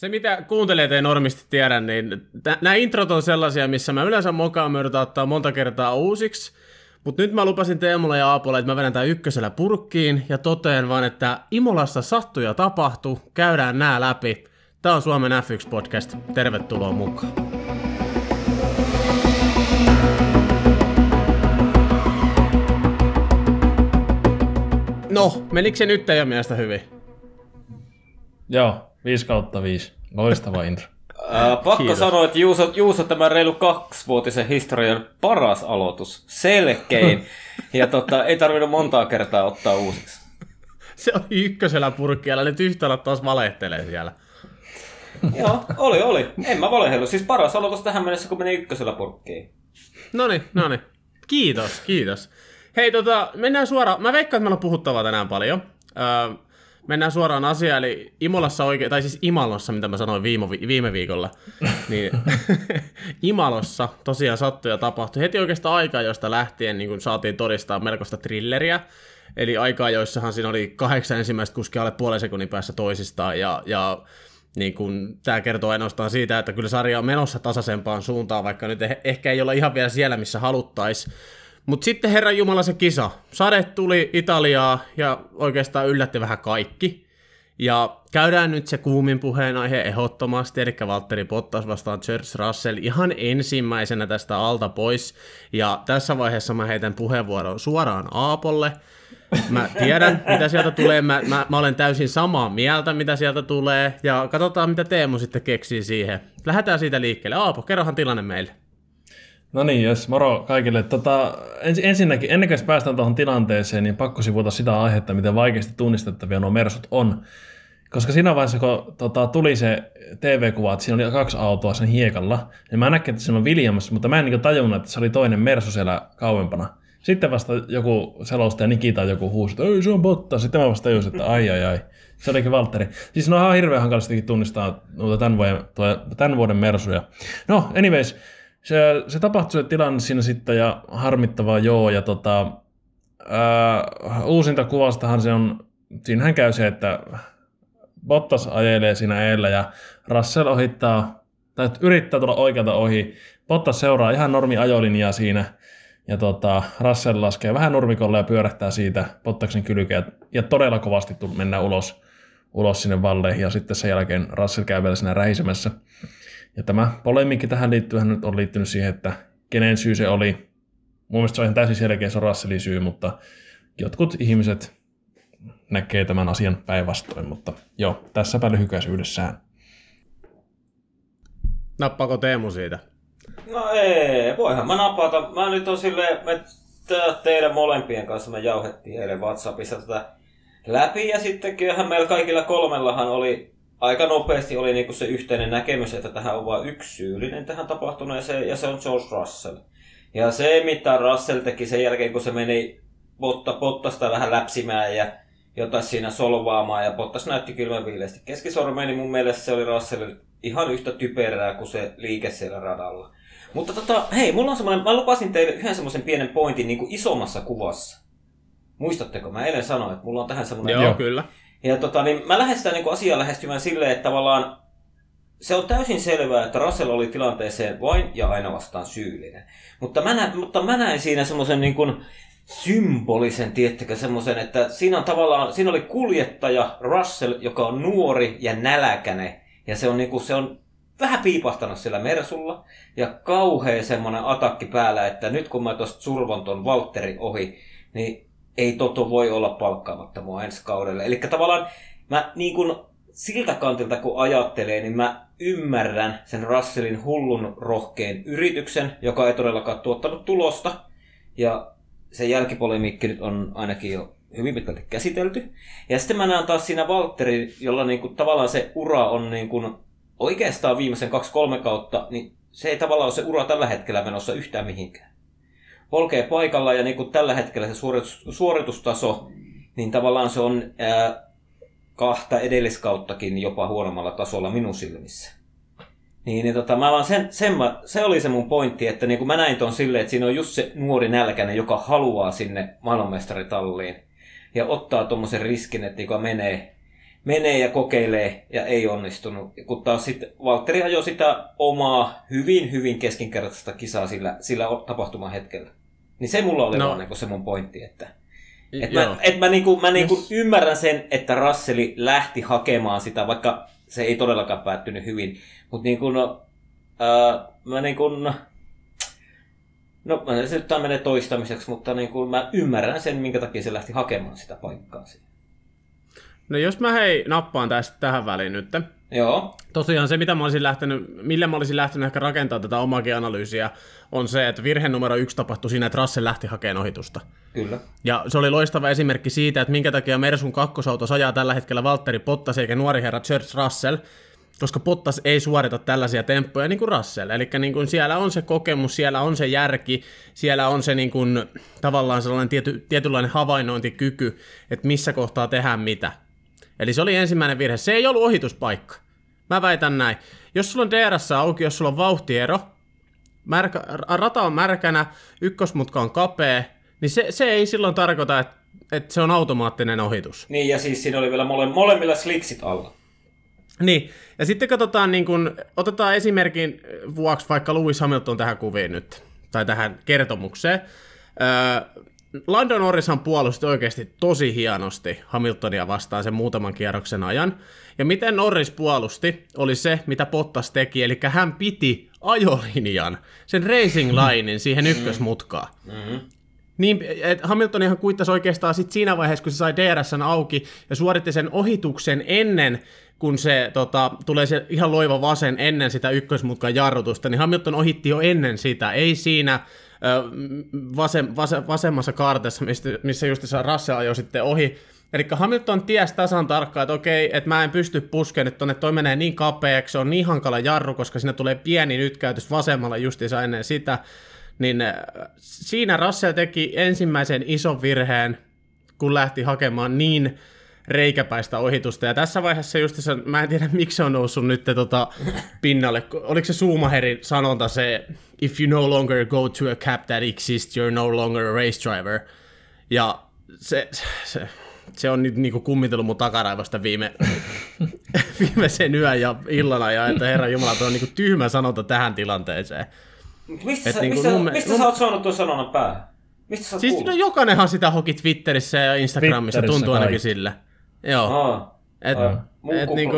Se, mitä kuuntelijat ei normisti tiedä, niin nämä introt on sellaisia, missä mä yleensä mokaan myötä ottaa monta kertaa uusiksi. Mutta nyt mä lupasin Teemulle ja Aapolle, että mä vedän tämän ykkösellä purkkiin ja totean vaan, että Imolassa sattui ja tapahtui. Käydään nää läpi. Tää on Suomen F1-podcast. Tervetuloa mukaan. No, menikö se nyt teidän mielestä hyvin? Joo. 5/5. Loistava intro. Pakko sanoa, että Juuso tämä reilu 2-vuotisen historian paras aloitus. Selkein. Ja ei tarvinnut montaa kertaa ottaa uusiksi. Se oli ykkösellä purkkialla, nyt yhtä olla taas valehtelee siellä. Joo, oli. En mä valehdellut. Siis paras aloitus tähän mennessä, kun meni ykkösellä purkkiin. Noniin. Kiitos. Hei, mennään suoraan. Mä veikkaan, että meillä on puhuttavaa tänään paljon. Mennään suoraan asiaan, eli Imalossa, mitä mä sanoin viime viikolla, niin Imalossa tosiaan sattui ja tapahtui heti oikeastaan aikaa, josta lähtien niin kun saatiin todistaa melkoista thrilleriä, eli aikaa, joissahan siinä oli 8 ensimmäistä kuskia alle puolen sekunnin päässä toisistaan, ja niin kun, tää kertoo ainoastaan siitä, että kyllä sarja on menossa tasaisempaan suuntaan, vaikka nyt ehkä ei olla ihan vielä siellä, missä haluttaisiin. Mutta sitten herranjumala se kisa. Sade tuli Italiaa ja oikeastaan yllätti vähän kaikki. Ja käydään nyt se kuumin puheenaihe ehdottomasti, eli Valtteri Bottas vastaan George Russell ihan ensimmäisenä tästä alta pois. Ja tässä vaiheessa mä heitän puheenvuoron suoraan Aapolle. Mä tiedän, mitä sieltä tulee. Mä olen täysin samaa mieltä, mitä sieltä tulee. Ja katsotaan, mitä Teemu sitten keksii siihen. Lähdetään siitä liikkeelle. Aapo, kerrohan tilanne meille. No niin, jos moro kaikille. Ensinnäkin, ennen kuin päästään tuohon tilanteeseen, niin pakko sivuta sitä aihetta, miten vaikeasti tunnistettavia nuo mersut on. Koska siinä vaiheessa, kun tuli se TV-kuva, että siinä oli 2 autoa sen hiekalla, niin mä näkin, että siinä on Williams, mutta mä en niin tajunnut, että se oli toinen mersu siellä kauempana. Sitten vasta joku selostaja Nikita joku huusi, että ei, se on Bottas. Sitten mä vasta tajusin, että ai. Se olikin Valtteri. Siis ne on hirveän hankalastikin tunnistaa tämän vuoden mersuja. No, anyways. Se tapahtui se tilanne siinä sitten ja harmittavaa joo ja uusinta kuvastahan se on, siinähän käy se, että Bottas ajelee siinä edellä ja Russell ohittaa, tai yrittää tulla oikealta ohi, Bottas seuraa ihan normi ajolinjaa siinä ja Russell laskee vähän nurmikolle ja pyörähtää siitä Bottaksen kylkeä ja todella kovasti mennään ulos sinne valleihin ja sitten sen jälkeen Russell käy vielä siinä rähisemässä. Ja tämä polemiikki tähän liittyen nyt on liittynyt siihen, että kenen syy se oli. Mun mielestä se on ihan täysin selkeä, se on Russellin syy, mutta jotkut ihmiset näkee tämän asian päinvastoin. Mutta joo, tässäpä lyhykäisyydessään. Nappaako Teemu siitä? No ei, voihan mä napata. Mä nyt on silleen, että teidän molempien kanssa me jauhettiin eilen WhatsAppissa tätä läpi. Ja sitten kyllähän meillä kaikilla 3 oli... Aika nopeasti oli niinku se yhteinen näkemys, että tähän on vain yksi syyllinen tähän tapahtuneeseen, ja se on George Russell. Ja se, mitä Russell teki sen jälkeen, kun se meni Bottasta vähän läpsimään ja jotain siinä solvaamaan, ja Bottas näytti kylmän viileästi keskisormeen, niin mun mielestä se oli Russell ihan yhtä typerää kuin se liike siellä radalla. Mutta hei, mulla on semmoinen, mä lupasin teille yhden semmoisen pienen pointin niinku isommassa kuvassa. Muistatteko? Mä eilen sanoin, että mulla on tähän semmoinen... Joo, kyllä. Ja niin mä lähden sitä niin asiaa lähestymään silleen, että tavallaan se on täysin selvää, että Russell oli tilanteeseen vain ja aina vastaan syyllinen. Mutta mä näin siinä semmoisen niin kuin symbolisen, tiettäkö, semmoisen, että siinä oli kuljettaja Russell, joka on nuori ja nälkäne. Ja se on, niin kuin, se on vähän piipahtanut sillä mersulla ja kauhea semmoinen atakki päällä, että nyt kun mä tuosta survon ton Valtteri ohi, niin... Ei Toto voi olla palkkaamatta mua ensi kaudelle. Eli tavallaan mä niin kun siltä kantilta kun ajattelee, niin mä ymmärrän sen Russellin hullun rohkeen yrityksen, joka ei todellakaan tuottanut tulosta. Ja se jälkipolemiikki nyt on ainakin jo hyvin pitkälti käsitelty. Ja sitten mä näen taas siinä Valtteri, jolla niin kun tavallaan se ura on niin kun oikeastaan viimeisen 2-3 kautta, niin se ei tavallaan ole se ura tällä hetkellä menossa yhtään mihinkään. Polkee paikalla ja niin kuin tällä hetkellä se suoritustaso, niin tavallaan se on 2 edelliskauttakin jopa huonommalla tasolla minun silmissä. Se oli se mun pointti, että niin kuin mä näin ton silleen, että siinä on just se nuori nälkäinen, joka haluaa sinne maailmanmestaritalliin ja ottaa tommosen riskin, että niin kuin menee. menee ja kokeilee ja ei onnistunut. Kun taas sitten Valtteri ajoi sitä omaa hyvin keskinkertaista kisaa sillä tapahtuman hetkellä. Niin se mulla oli vaan se mun pointti, että mä ymmärrän sen, että Russell lähti hakemaan sitä, vaikka se ei todellakaan päättynyt hyvin. Mutta se nyt menee toistamiseksi, mutta mä ymmärrän sen, minkä takia se lähti hakemaan sitä paikkaa siihen. No jos mä nappaan tähän väliin nyt. Joo. Tosiaan se, millä mä olisin lähtenyt ehkä rakentamaan tätä omaakin analyysiä, on se, että virhe numero 1 tapahtui siinä, että Russell lähti hakemaan ohitusta. Kyllä. Ja se oli loistava esimerkki siitä, että minkä takia Mersun kakkosauto ajaa tällä hetkellä Valtteri Bottas eikä nuori herra George Russell, koska Bottas ei suorita tällaisia temppuja niin kuin Russell. Eli niin siellä on se kokemus, siellä on se järki, siellä on se niin kuin, tavallaan sellainen tietynlainen havainnointikyky, että missä kohtaa tehdään mitä. Eli se oli ensimmäinen virhe. Se ei ollut ohituspaikka. Mä väitän näin. Jos sulla on DRS auki, jos sulla on vauhtiero, rata on märkänä, ykkösmutka on kapea, niin se ei silloin tarkoita, että se on automaattinen ohitus. Niin, ja siis siinä oli vielä molemmilla sliksit alla. Niin, ja sitten katsotaan, niin kun, otetaan esimerkin vuoksi vaikka Lewis Hamilton tähän kuviin nyt, tai tähän kertomukseen. Lando Norrishan puolusti oikeasti tosi hienosti Hamiltonia vastaan sen muutaman kierroksen ajan. Ja miten Norris puolusti, oli se, mitä Bottas teki, eli hän piti ajolinjan, sen racing linen siihen ykkösmutkaan. Mm-hmm. Niin, Hamiltonihan kuittasi oikeastaan sit siinä vaiheessa, kun se sai DRS:n auki ja suoritti sen ohituksen ennen, kun se tulee se ihan loiva vasen ennen sitä ykkösmutkan jarrutusta, niin Hamilton ohitti jo ennen sitä, ei siinä vasemmassa kaartessa, missä just se Russell ajoi sitten ohi. Eli Hamilton tiesi tasan tarkkaan, että okei, että mä en pysty puskemaan, että toi menee niin kapeaksi, se on niin hankala jarru, koska siinä tulee pieni nytkäytys vasemmalla justiinsa ennen sitä. Niin siinä Russell teki ensimmäisen ison virheen, kun lähti hakemaan niin reikäpäistä ohitusta. Ja tässä vaiheessa justiinsa, mä en tiedä miksi se on noussut nyt pinnalle. Oliko se Schumacherin sanonta se, if you no longer go to a cap that exists, you're no longer a race driver. Ja se on nyt niinku kummitellut mun takaraivasta viimeisen yön ja illana. Ja että herra jumala, tuo on niinku tyhmä sanonta tähän tilanteeseen. Mistä sä oot saanut tuon sanonnan päähän? Siis no jokainenhan sitä hoki Twitterissä ja Instagramissa, tuntuu ainakin sillä. Joo.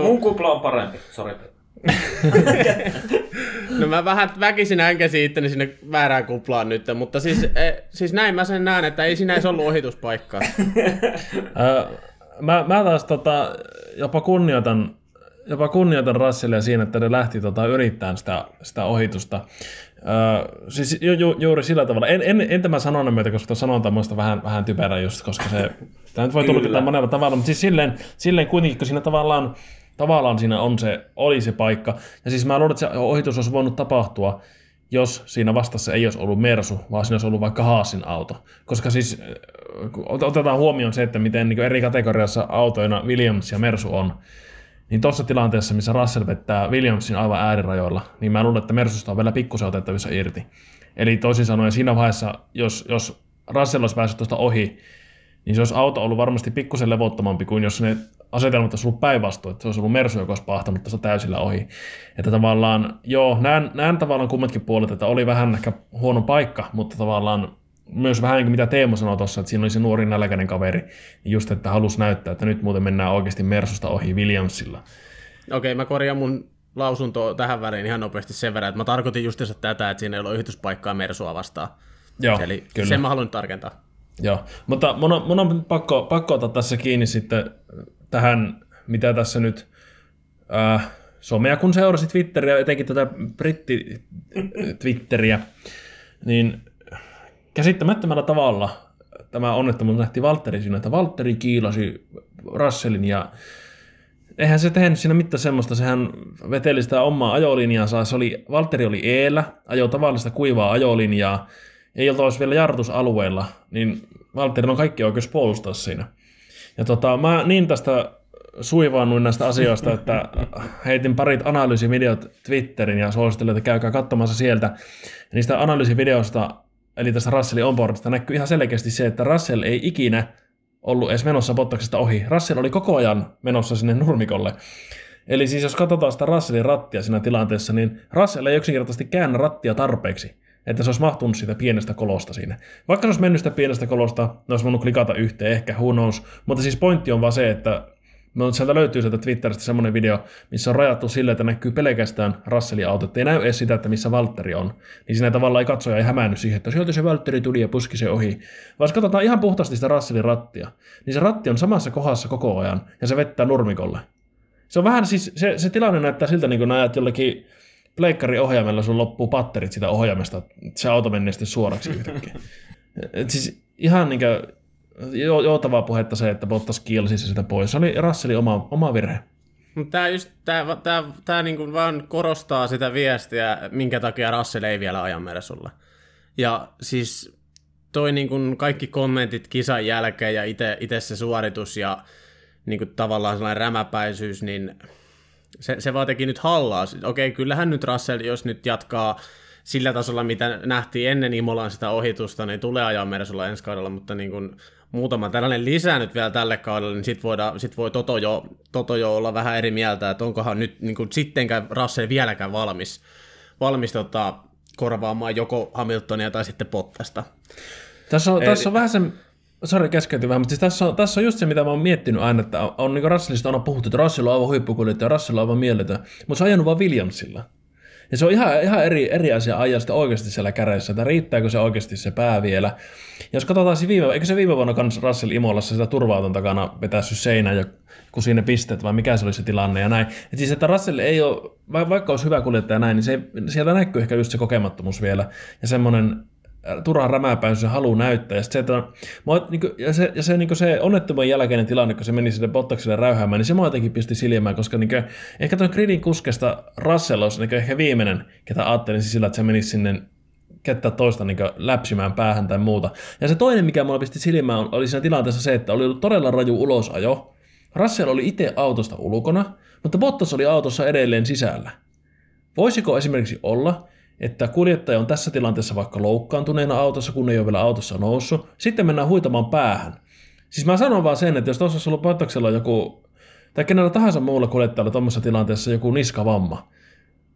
Mun kupla on parempi, sori. No mä vähän väkisin hänkäsin itteni sinne väärään kuplaan nyt, mutta siis näin mä sen näen, että ei siinä edes ollut ohituspaikkaa. Mä taas jopa kunnioitan Russellia siinä, että ne lähti yrittämään sitä ohitusta. Siis juuri sillä tavalla. En tämä sanonnan myötä, koska tuo sanonta on minusta vähän typerä just, koska se... Tämä nyt voi tulkita monella tavalla, mutta siis silleen kuitenkin, kun siinä tavallaan siinä oli se paikka. Ja siis mä luulen, että se ohitus olisi voinut tapahtua, jos siinä vastassa ei olisi ollut Mersu, vaan siinä olisi ollut vaikka Haasin auto. Koska siis otetaan huomioon se, että miten niin eri kategoriassa autoina Williams ja Mersu on. Niin tuossa tilanteessa, missä Russell vettää Williamsin aivan äärirajoilla, niin mä luulen, että Mersusta on vielä pikkusen otettavissa irti. Eli toisin sanoen siinä vaiheessa, jos Russell olisi päässyt tuosta ohi, niin se olisi auto ollut varmasti pikkusen levottomampi kuin jos ne asetelmat olisi ollut päinvastoin, että se olisi ollut Mersu, joka olisi pahtanut tuosta täysillä ohi. Että tavallaan, joo, näen tavallaan kummatkin puolet, että oli vähän ehkä huono paikka, mutta tavallaan myös vähän niin kuin mitä Teemu sanoi tuossa, että siinä oli se nuori nälkäinen kaveri, just että halusi näyttää, että nyt muuten mennään oikeasti Mersusta ohi Williamsilla. Okei, mä korjaan mun lausuntoa tähän väliin ihan nopeasti sen verran, että mä tarkoitin just tätä, että siinä ei ole yhdyspaikkaa Mersua vastaan. Joo, eli kyllä. Sen mä haluan tarkentaa. Joo, mutta mun on pakko ottaa tässä kiinni sitten tähän, mitä tässä nyt... somea kun seurasi Twitteriä, etenkin tätä britti-Twitteriä, niin... Käsittämättömällä tavalla tämä onnettomuus lähti Valtteri siinä, että Valtteri kiilasi Russellin ja eihän se tehnyt siinä mitään semmoista, sehän veteli sitä omaa ajolinjaansa, Valtteri oli eellä, ajoi tavallista kuivaa ajolinjaa, ei olta olisi vielä jarrutusalueella, niin Valtteri on kaikki oikeus puolustaa siinä. Ja mä niin tästä suivaannuin näistä asioista, että heitin parit analyysivideot Twitterin ja suosittelen, että käykää katsomassa sieltä. Ja niistä analyysivideoista eli tässä Russellin onboardista näkyy ihan selkeästi se, että Russell ei ikinä ollut edes menossa Bottaksesta ohi. Russell oli koko ajan menossa sinne nurmikolle. Eli siis jos katsotaan sitä Russellin rattia siinä tilanteessa, niin Russell ei yksinkertaisesti käännä rattia tarpeeksi, että se olisi mahtunut siitä pienestä kolosta siinä. Vaikka se olisi mennyt sitä pienestä kolosta, ne olisi voinut klikata yhteen, ehkä who knows. Mutta siis pointti on vaan se, että sieltä löytyy sieltä Twitteristä semmoinen video, missä on rajattu sille, että näkyy pelkästään Russellin auto, ettei näy edes sitä, että missä Valtteri on. Niin siinä tavallaan ei katsoja ei hämäänny siihen, että sieltä se Valtteri tuli ja puski se ohi. Vaan jos katsotaan ihan puhtaasti sitä Russellin rattia, niin se ratti on samassa kohdassa koko ajan ja se vettää nurmikolle. Se on vähän siis, se tilanne näyttää siltä, niin kuin näet jollakin pleikkariohjaimella sun loppuu patterit sitä ohjaimesta, se auto menee sitten suoraksi yhtäkkiä. Siis ihan niin kuin joutavaa puhetta se, että Bottas kielsi se sitä pois. Se oli Russellin oma virhe. Tämä niin vaan korostaa sitä viestiä, minkä takia Russell ei vielä aja Mersulla. Ja siis toi niin kuin kaikki kommentit kisan jälkeen ja itse se suoritus ja niin kuin tavallaan sellainen rämäpäisyys, niin se vaan teki nyt hallaa. Okei, kyllähän nyt Russell, jos nyt jatkaa sillä tasolla, mitä nähtiin ennen Imolan sitä ohitusta, niin tulee ajaa Mersulla ensi kaudella, mutta niin kuin muutama tällainen lisää nyt vielä tälle kaudelle, niin sit voi Toto jo olla vähän eri mieltä, että onkohan nyt niin kuin sittenkään Russell vieläkään valmis korvaamaan joko Hamiltonia tai sitten Bottasta. Tässä on vähän se... Sori, keskeytin vähän, mutta siis tässä on just se, mitä mä oon miettinyt aina, että on niin kuin Russellista aina puhuttu, että Russell on aivan huippukuljettaja, Russell on aivan mieletön, mutta se on ajanut vaan Williamsilla. Ja se on ihan eri asia ajaa sitä oikeasti siellä kädessä, että riittääkö se oikeasti se pää vielä. Jos katsotaan, eikö se viime vuonna kans Russell Imolassa sitä turva-auton takana vetässyt seinään ja kun siinä pisteet, vai mikä se oli se tilanne ja näin. Et siis, että Russell ei ole, vaikka olisi hyvä kuljettaja näin, niin sieltä näkyy ehkä just se kokemattomuus vielä ja semmoinen turhaan rämäpäin se haluaa näyttää. Ja, se onnettoman jälkeinen tilanne, kun se meni sinne Bottakselle räyhäämään, niin se mua jotenkin pisti silmään, koska niin kuin, ehkä tuon gridin kuskesta Russell olisi niin ehkä viimeinen, ketä ajattelin sillä, että se menisi sinne kettää toista niin läpsimään päähän tai muuta. Ja se toinen, mikä mua pisti silmään, oli siinä tilanteessa se, että oli ollut todella raju ulosajo. Russell oli itse autosta ulkona, mutta Bottas oli autossa edelleen sisällä. Voisiko esimerkiksi olla, että kuljettaja on tässä tilanteessa vaikka loukkaantuneena autossa, kun ei ole vielä autossa noussut, sitten mennään huitamaan päähän. Siis mä sanon vaan sen, että jos tuossa olisi ollut Bottaksella joku, tai kenellä tahansa muulla kuljettajalla tuommassa tilanteessa joku niskavamma,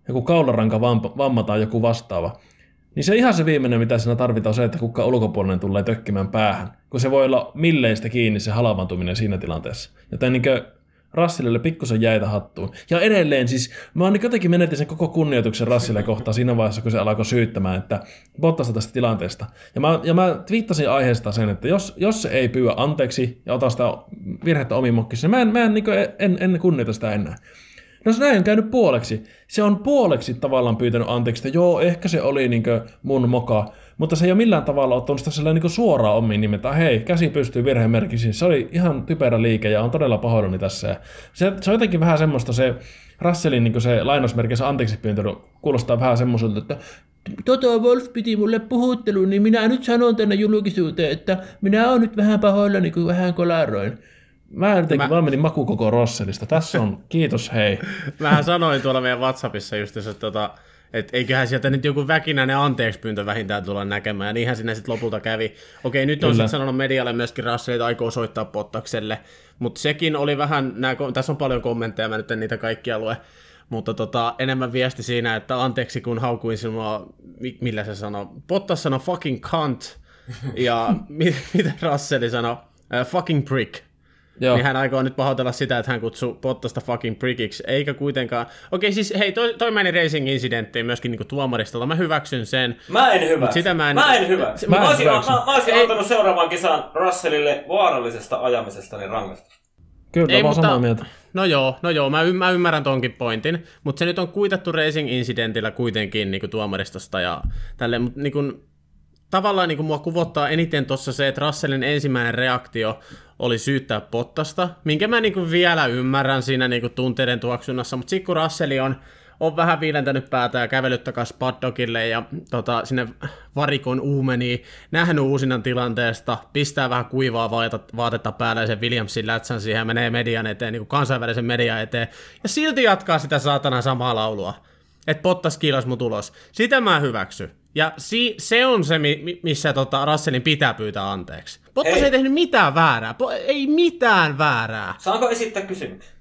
joku kaularanka vamma tai joku vastaava, niin se ihan se viimeinen, mitä siinä tarvitaan, on se, että kukaan ulkopuolinen tulee tökkimään päähän, kun se voi olla milleistä kiinni se halavantuminen siinä tilanteessa. Joten niin kuin Russellille pikkusen jäitä hattuun. Ja edelleen siis, mä jotenkin menetin sen koko kunnioituksen Russellille kohtaan siinä vaiheessa, kun se alkoi syyttämään, että Bottasta tästä tilanteesta. Ja mä twiittasin aiheesta sen, että jos se ei pyydä anteeksi ja ota sitä virhettä omiin mokkisiin, niin mä en kunnioita sitä enää. No se näin on käynyt puoleksi. Se on puoleksi tavallaan pyytänyt anteeksi, että joo, ehkä se oli niin kuin mun moka, mutta se ei ole millään tavalla ottanut sitä niin kuin suoraan omiin nimetään. Hei, käsi pystyy virhemerkisiin. Se oli ihan typerä liike ja on todella pahoillani tässä. Se on jotenkin vähän semmoista, se Russellin niin kuin se lainausmerkissä anteeksi pyyntely kuulostaa vähän semmoiselta, että Toto Wolff piti mulle puhuttelun, niin minä nyt sanon tänne julkisuuteen, että minä olen nyt vähän pahoillani, kun vähän kolaroin. Mä menin makuun koko Russellista. Tässä on, kiitos, hei. Mähän sanoin tuolla meidän WhatsAppissa just se, että eiköhän sieltä nyt joku väkinäinen anteekspyyntö vähintään tulla näkemään. Ja niinhän sinne sitten lopulta kävi. Okei, nyt on sitten sanonut medialle myöskin Russell, että aikoo soittaa Bottakselle. Mutta sekin oli vähän, tässä on paljon kommentteja, mä nyt en niitä kaikkia lue. Mutta enemmän viesti siinä, että anteeksi kun haukuin sinua, millä se sanoi? Bottas sanoi fucking cunt. Ja mitä Russell sanoi? Fucking prick. Joo. Niin hän aikoo nyt pahoitella sitä, että hän kutsuu Bottasta fucking prickiksi, eikä kuitenkaan... Okei, siis hei, toi meni racing-insidenttiin myöskin niinku tuomaristolla, mä hyväksyn sen. Mä en hyväksy. Mä olisin antanut seuraavaan kisaan Russellille vaarallisesta ajamisesta niin rangaistus. Kyllä, ei, mä oon samaa mieltä. No joo, mä ymmärrän tonkin pointin, mutta se nyt on kuitattu racing-insidentillä kuitenkin niinku tuomaristosta ja tälleen, mutta niinku... Tavallaan niin kuin mua kuvottaa eniten tuossa se, että Russellin ensimmäinen reaktio oli syyttää Bottasta, minkä mä niin kuin vielä ymmärrän siinä niin kuin tunteiden tuoksunnassa, mutta sitten kun Russell on vähän viilentänyt päätä ja kävellyt takaisin paddockille ja sinne varikon uumeniin, nähnyt uusinnan tilanteesta, pistää vähän kuivaa vaatetta päälle ja sen Williamsin lätsän siihen ja menee median eteen, niin kuin kansainvälisen median eteen, ja silti jatkaa sitä saatana samaa laulua. että Bottas kiilas mun tulos. Sitä mä hyväksy. Ja se on se, missä Russellin pitää pyytää anteeksi. Bottas ei tehnyt mitään väärää. Ei mitään väärää. Saanko esittää kysymyksen?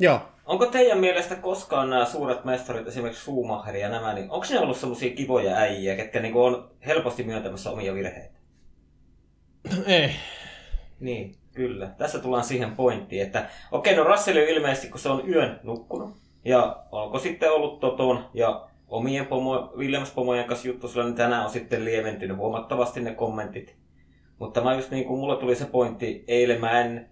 Joo. Onko teidän mielestä koskaan nämä suuret mestarit, esimerkiksi Schumacher ja nämä, niin onko ne ollut sellaisia kivoja äijä, ketkä niinku on helposti myöntämässä omia virheitä? Ei. Niin, kyllä. Tässä tullaan siihen pointtiin, että okei, no Russell ilmeisesti, kun se on yön nukkunut, ja onko sitten ollut Toton ja omien Williams-pomojen kanssa juttu sillä, niin tänään on sitten lieventynyt huomattavasti ne kommentit. Mutta mä just niin kuin mulla tuli se pointti eilen, mä en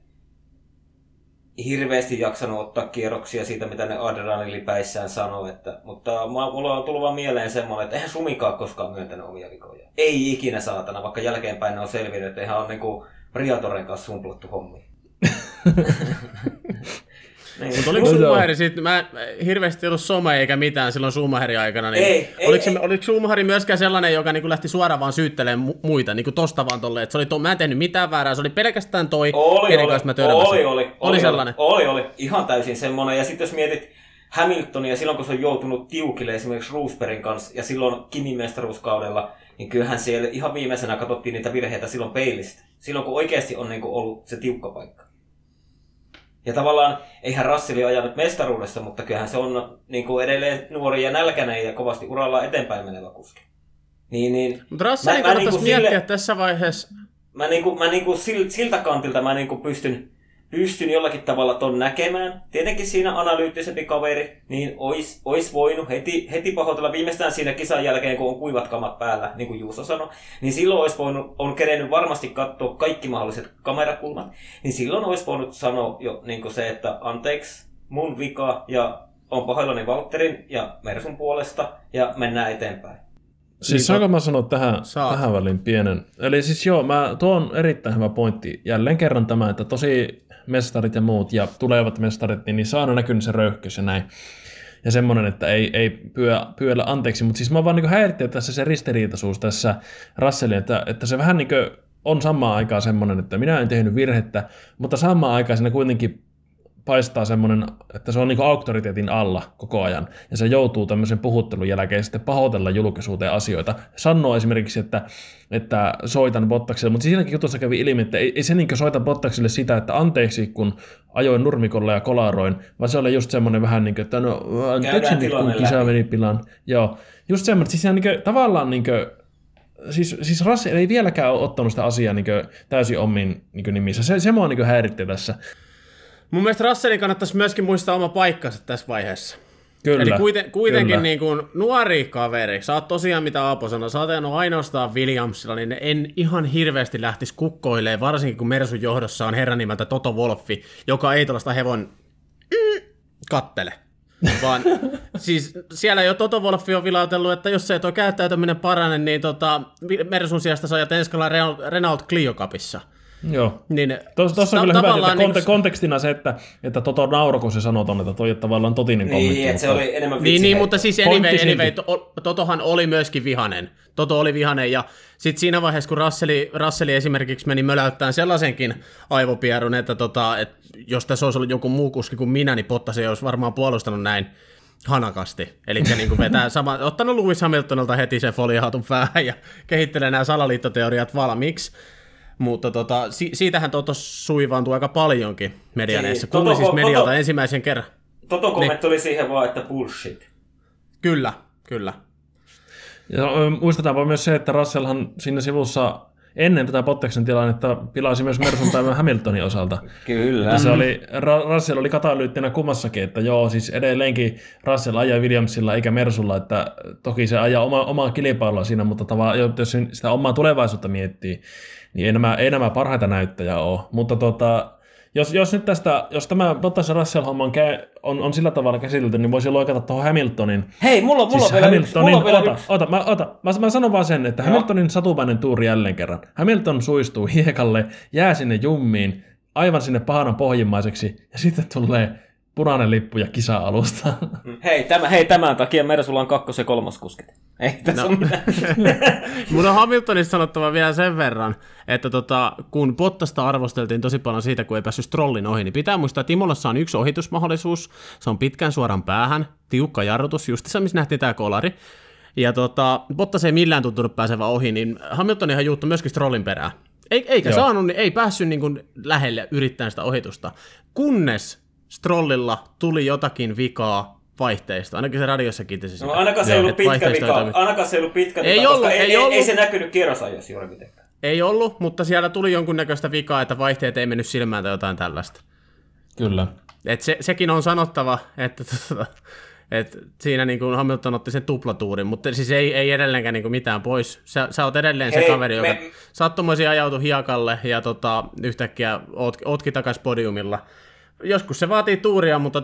hirveästi jaksanut ottaa kierroksia siitä, mitä ne adrenalipäissään sanoo. Mutta mulla on tullut vaan mieleen semmoinen, että eihän Sumikaan koskaan myöntänyt omia vikoja. Ei ikinä saatana, vaikka jälkeenpäin ne on selvinnyt, että eihän ole niinku Riatoren kanssa sumplattu hommia. Niin. Mutta oliko Schumacheri sitten, mä en hirveästi ollut some eikä mitään silloin Schumacherin aikana, niin oliko Schumacheri myöskään sellainen, joka niinku lähti suoraan vaan syyttelemään muita, niinku tosta vaan tolleen, että se oli mä en tehnyt mitään väärää, se oli pelkästään toi, kenen kanssa mä törmäsin. Oli, ihan täysin semmoinen, ja sitten jos mietit Hamiltonia silloin, kun se on joutunut tiukille esimerkiksi Rosbergin kanssa, ja silloin Kimin mestaruuskaudella, niin kyllähän siellä ihan viimeisenä katsottiin niitä virheitä silloin peilistä, silloin kun oikeasti on niinku ollut se tiukka paikka. Ja tavallaan, eihän Russell ajanut mestaruudessa, mutta kyllähän se on niin kuin edelleen nuori ja nälkäinen ja kovasti uralla eteenpäin menevä kuski. Niin. Mutta Russellin kannattaisi miettiä tässä vaiheessa. Mä siltä kantilta mä niin kuin pystyn jollakin tavalla ton näkemään. Tietenkin siinä analyyttisempi kaveri, niin olisi voinut heti pahoitella viimeistään siinä kisan jälkeen, kun on kuivat kamat päällä, niin kuin Juuso sanoi, niin silloin olisi voinut, on kerennyt varmasti katsoa kaikki mahdolliset kamerakulmat, niin silloin olisi voinut sanoa jo niin kuin se, että anteeksi, mun vika, ja on pahoillani Valtterin ja Mersun puolesta, ja mennään eteenpäin. Siis saanko mä sanoa tähän väliin pienen? Eli siis joo, tuo on erittäin hyvä pointti. Jälleen kerran tämä, että tosi mestarit ja muut ja tulevat mestarit, niin saa aina näkynyt se röyhkys ja näin. Ja semmoinen, että ei pyydä anteeksi. Mutta siis mä vaan niin häirittää tässä se ristiriitaisuus tässä Russellin, että se vähän niin on samaan aikaan semmoinen, että minä en tehnyt virhettä, mutta samaan aikaan siinä kuitenkin paistaa semmoinen, että se on niin auktoriteetin alla koko ajan, ja se joutuu tämmöisen puhuttelun jälkeen sitten pahoitella julkisuuteen asioita. Sanoo esimerkiksi, että soitan Bottakselle, mutta siinäkin jutussa kävi ilmi, että ei se niin soita Bottakselle sitä, että anteeksi, kun ajoin nurmikolla ja kolaroin, vaan se oli just semmoinen vähän niin kuin, että no anteeksi, kun kisa meni pilaan. Joo, just semmoinen, siis niin tavallaan niin kuin, Siis Russell ei vieläkään ole ottanut sitä asiaa niin täysin omiin niin nimissä. Se mua niin häiritti tässä. Mun mielestä Russellin kannattaisi myöskin muistaa oma paikkansa tässä vaiheessa. Kyllä. Eli kuitenkin niin kuin nuori kaveri, sä oot tosiaan mitä Aapo sanoi, sä oot ainoastaan Williamsilla, niin en ihan hirveästi lähtisi kukkoilemaan, varsinkin kun Mersun johdossa on herran nimeltä Toto Wolffi, joka ei tuollaista hevon kattele. Vaan siis siellä jo Toto Wolffi on vilautellut, että jos ei tuo käyttäytyminen parane, niin Mersun sijasta sä ajat enskalla Renault Clio Cupissa. Joo. Niin, tuossa on kyllä hyvä, että kontekstina se, että Toto nauro, kun se sanoo tonne, että toi on tavallaan totinen kommentti. Niin, että se oli enemmän vitsi. Niin, mutta siis anyway, Totohan oli myöskin vihanen. Toto oli vihanen, ja sitten siinä vaiheessa, kun Russell esimerkiksi meni möläyttämään sellaisenkin aivopierun, että että jos tässä olisi ollut joku muu kuski kuin minä, niin Bottas ei olisi varmaan puolustanut näin hanakasti. Eli niin vetää sama, ottanut Lewis Hamiltonilta heti sen foliohatun päähän ja kehittelee nämä salaliittoteoriat valmiiksi. Mutta siitähän Toto suivaantui aika paljonkin median edessä, kun oli siis medialta ensimmäisen kerran. Toto kommentti oli siihen vaan, että bullshit. Kyllä. Ja muistetaanpa myös se, että Russellhan siinä sivussa ennen tätä Bottaksen tilannetta pilasi myös Mersun päivän Hamiltonin osalta. Kyllä. Että se oli, Russell oli katalyyttinä kummassakin, että joo, siis edelleenkin Russell ajaa Williamsilla eikä Mersulla, että toki se ajaa omaa kilpailua siinä, mutta jos sitä omaa tulevaisuutta miettii, niin ei nämä parhaita näyttäjä ole, mutta jos nyt tästä, jos tämä Bottas ja Russell-homma on sillä tavalla käsitelty, niin voisi loikata tuohon Hamiltonin. Hei, mä sanon vaan sen, että Hamiltonin satumainen tuuri jälleen kerran. Hamilton suistuu hiekalle, jää sinne jummiin, aivan sinne pahanan pohjimmaiseksi, ja sitten tulee punainen lippu ja kisa-alusta. Hei, tämän takia Mersulla on 2- ja 3. kuskit. Ei tässä no. Mun on Hamiltonista sanottava vielä sen verran, että kun Bottasta arvosteltiin tosi paljon siitä, kun ei päässyt strollin ohi, niin pitää muistaa, että Imolassa on yksi ohitusmahdollisuus. Se on pitkän suoran päähän, tiukka jarrutus, justissa missä nähtiin tämä kolari. Ja Bottas ei millään tuntunut pääsevän ohi, niin Hamilton ihan juuttu myöskin strollin perään. Eikä Joo. saanut, niin ei päässyt niin kuin lähelle yrittämään sitä ohitusta, kunnes Strollilla tuli jotakin vikaa vaihteista. Ainakin se radiossa kiittisi sitä. No, ainakaan se ei ollut pitkä vika, koska ei se näkynyt kierrosajossa juuri mitenkään. Ei ollut, mutta siellä tuli jonkunnäköistä vikaa, että vaihteet ei mennyt silmään tai jotain tällaista. Kyllä. Et sekin on sanottava, että siinä niin kuin Hamilton otti sen tuplatuurin, mutta siis ei edelleenkään niin kuin mitään pois. Sä oot edelleen se kaveri, joka sattumoisin ajautui hiekalle ja yhtäkkiä ootkin takaisin podiumilla. Joskus se vaatii tuuria, mutta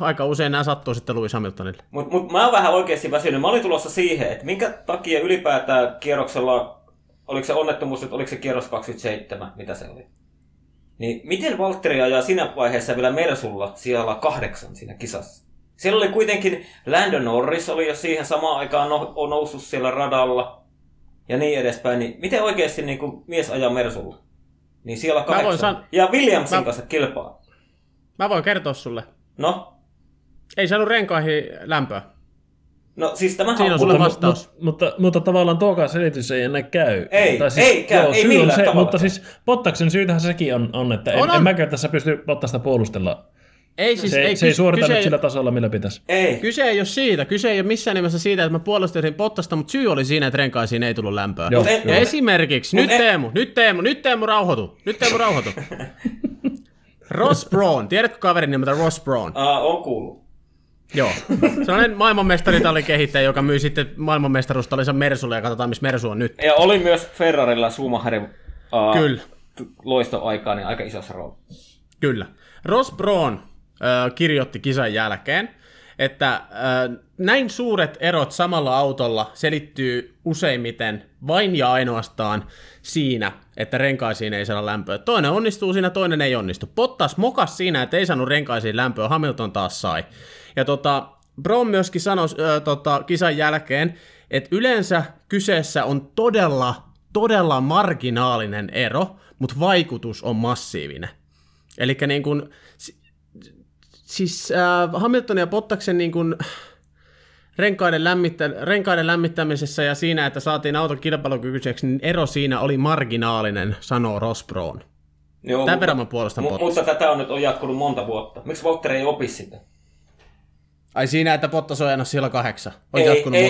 aika usein nämä sattuu sitten Lewis Hamiltonille. Mut mä oon vähän oikeasti väsynyt. Mä olin tulossa siihen, että minkä takia ylipäätään kierroksella, oliko se onnettomuus, että oliko se kierros 27, mitä se oli? Niin miten Valtteri ajaa siinä vaiheessa vielä Mersulla siellä 8 siinä kisassa? Siellä oli kuitenkin, Lando Norris oli jo siihen samaan aikaan noussut siellä radalla ja niin edespäin. Niin miten oikeasti niin kun mies ajaa Mersulla? Niin siellä 8 ja Williamsin kanssa kilpaa. Mä voin kertoa sulle. No? Ei saanut renkaihin lämpöä. No siis tämähän on sulle vastaus. Mutta tavallaan tuokaan selitys ei enää käy. Ei käy, millään se, tavalla. Mutta siis Bottaksen syytähän sekin on että en mäkään tässä pysty Bottasta puolustella. Se ei suorita nyt sillä tasolla, millä pitäisi. Ei. Kyse ei ole missään nimessä siitä, että mä puolustelisin Bottasta, mutta syy oli siinä, että renkaisiin ei tullut lämpöä. Joo, ja esimerkiksi, nyt Teemu rauhoitu. Ross Brawn. Tiedätkö kaverin nimeltä Ross Brawn? On kuullut. Joo. Sellainen maailmanmestaritallin kehittäjä, joka myi sitten maailmanmestaruustallinsa Mersulle ja katsotaan, missä Mersu on nyt. Ja oli myös Ferrarilla Schumacherin loistoaikaa, niin aika isossa rooli. Kyllä. Ross Brawn kirjoitti kisan jälkeen, että näin suuret erot samalla autolla selittyy useimmiten vain ja ainoastaan siinä, että renkaisiin ei saada lämpöä. Toinen onnistuu siinä, toinen ei onnistu. Bottas mokas siinä, että ei saanut renkaisiin lämpöä, Hamilton taas sai. Ja Brawn myöskin sanoi kisan jälkeen, että yleensä kyseessä on todella marginaalinen ero, mutta vaikutus on massiivinen. Elikkä niin kun, siis Hamilton ja Bottaksen niin kun renkaiden lämmittämisessä ja siinä, että saatiin auton kilpailukykyiseksi, niin ero siinä oli marginaalinen, sanoo Ross Brawn. Tämän verran mä puolustan Bottaksen. Mutta tätä on nyt jatkunut monta vuotta. Miksi Valtteri ei opi sitä? Ai siinä, että Bottas on ajanut siellä 8.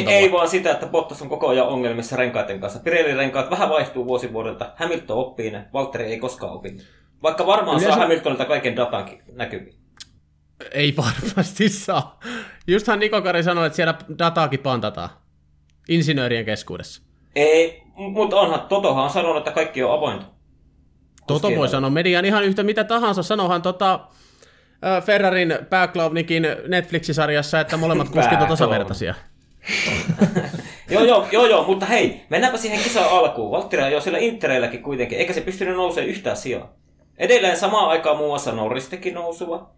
Ei vaan sitä, että Bottas on koko ajan ongelmissa renkaiden kanssa. Pirelli renkaat vähän vaihtuu vuosi vuodelta. Hamilton oppii ne, Valtteri ei koskaan opi ne. Vaikka varmaan yleensä saa Hamiltonilta kaiken datankin näkyviin. Ei varmasti saa. Justhan Niko Kari sanoi, että siellä dataakin pantataan insinöörien keskuudessa. Ei, mutta Totohan on sanonut, että kaikki on avointa. Toto voi sanoa median ihan yhtä mitä tahansa. Sanohan Ferrarin pääklauvnikin Netflix-sarjassa, että molemmat kuskit on tasavertaisia. Joo, mutta hei, mennäänpä siihen kisaan alkuun. Valtteri ajoi siellä Intereilläkin kuitenkin, eikä se pystynyt nousemaan yhtään sijaa. Edelleen samaan aikaan muun muassa Norristekin nousua,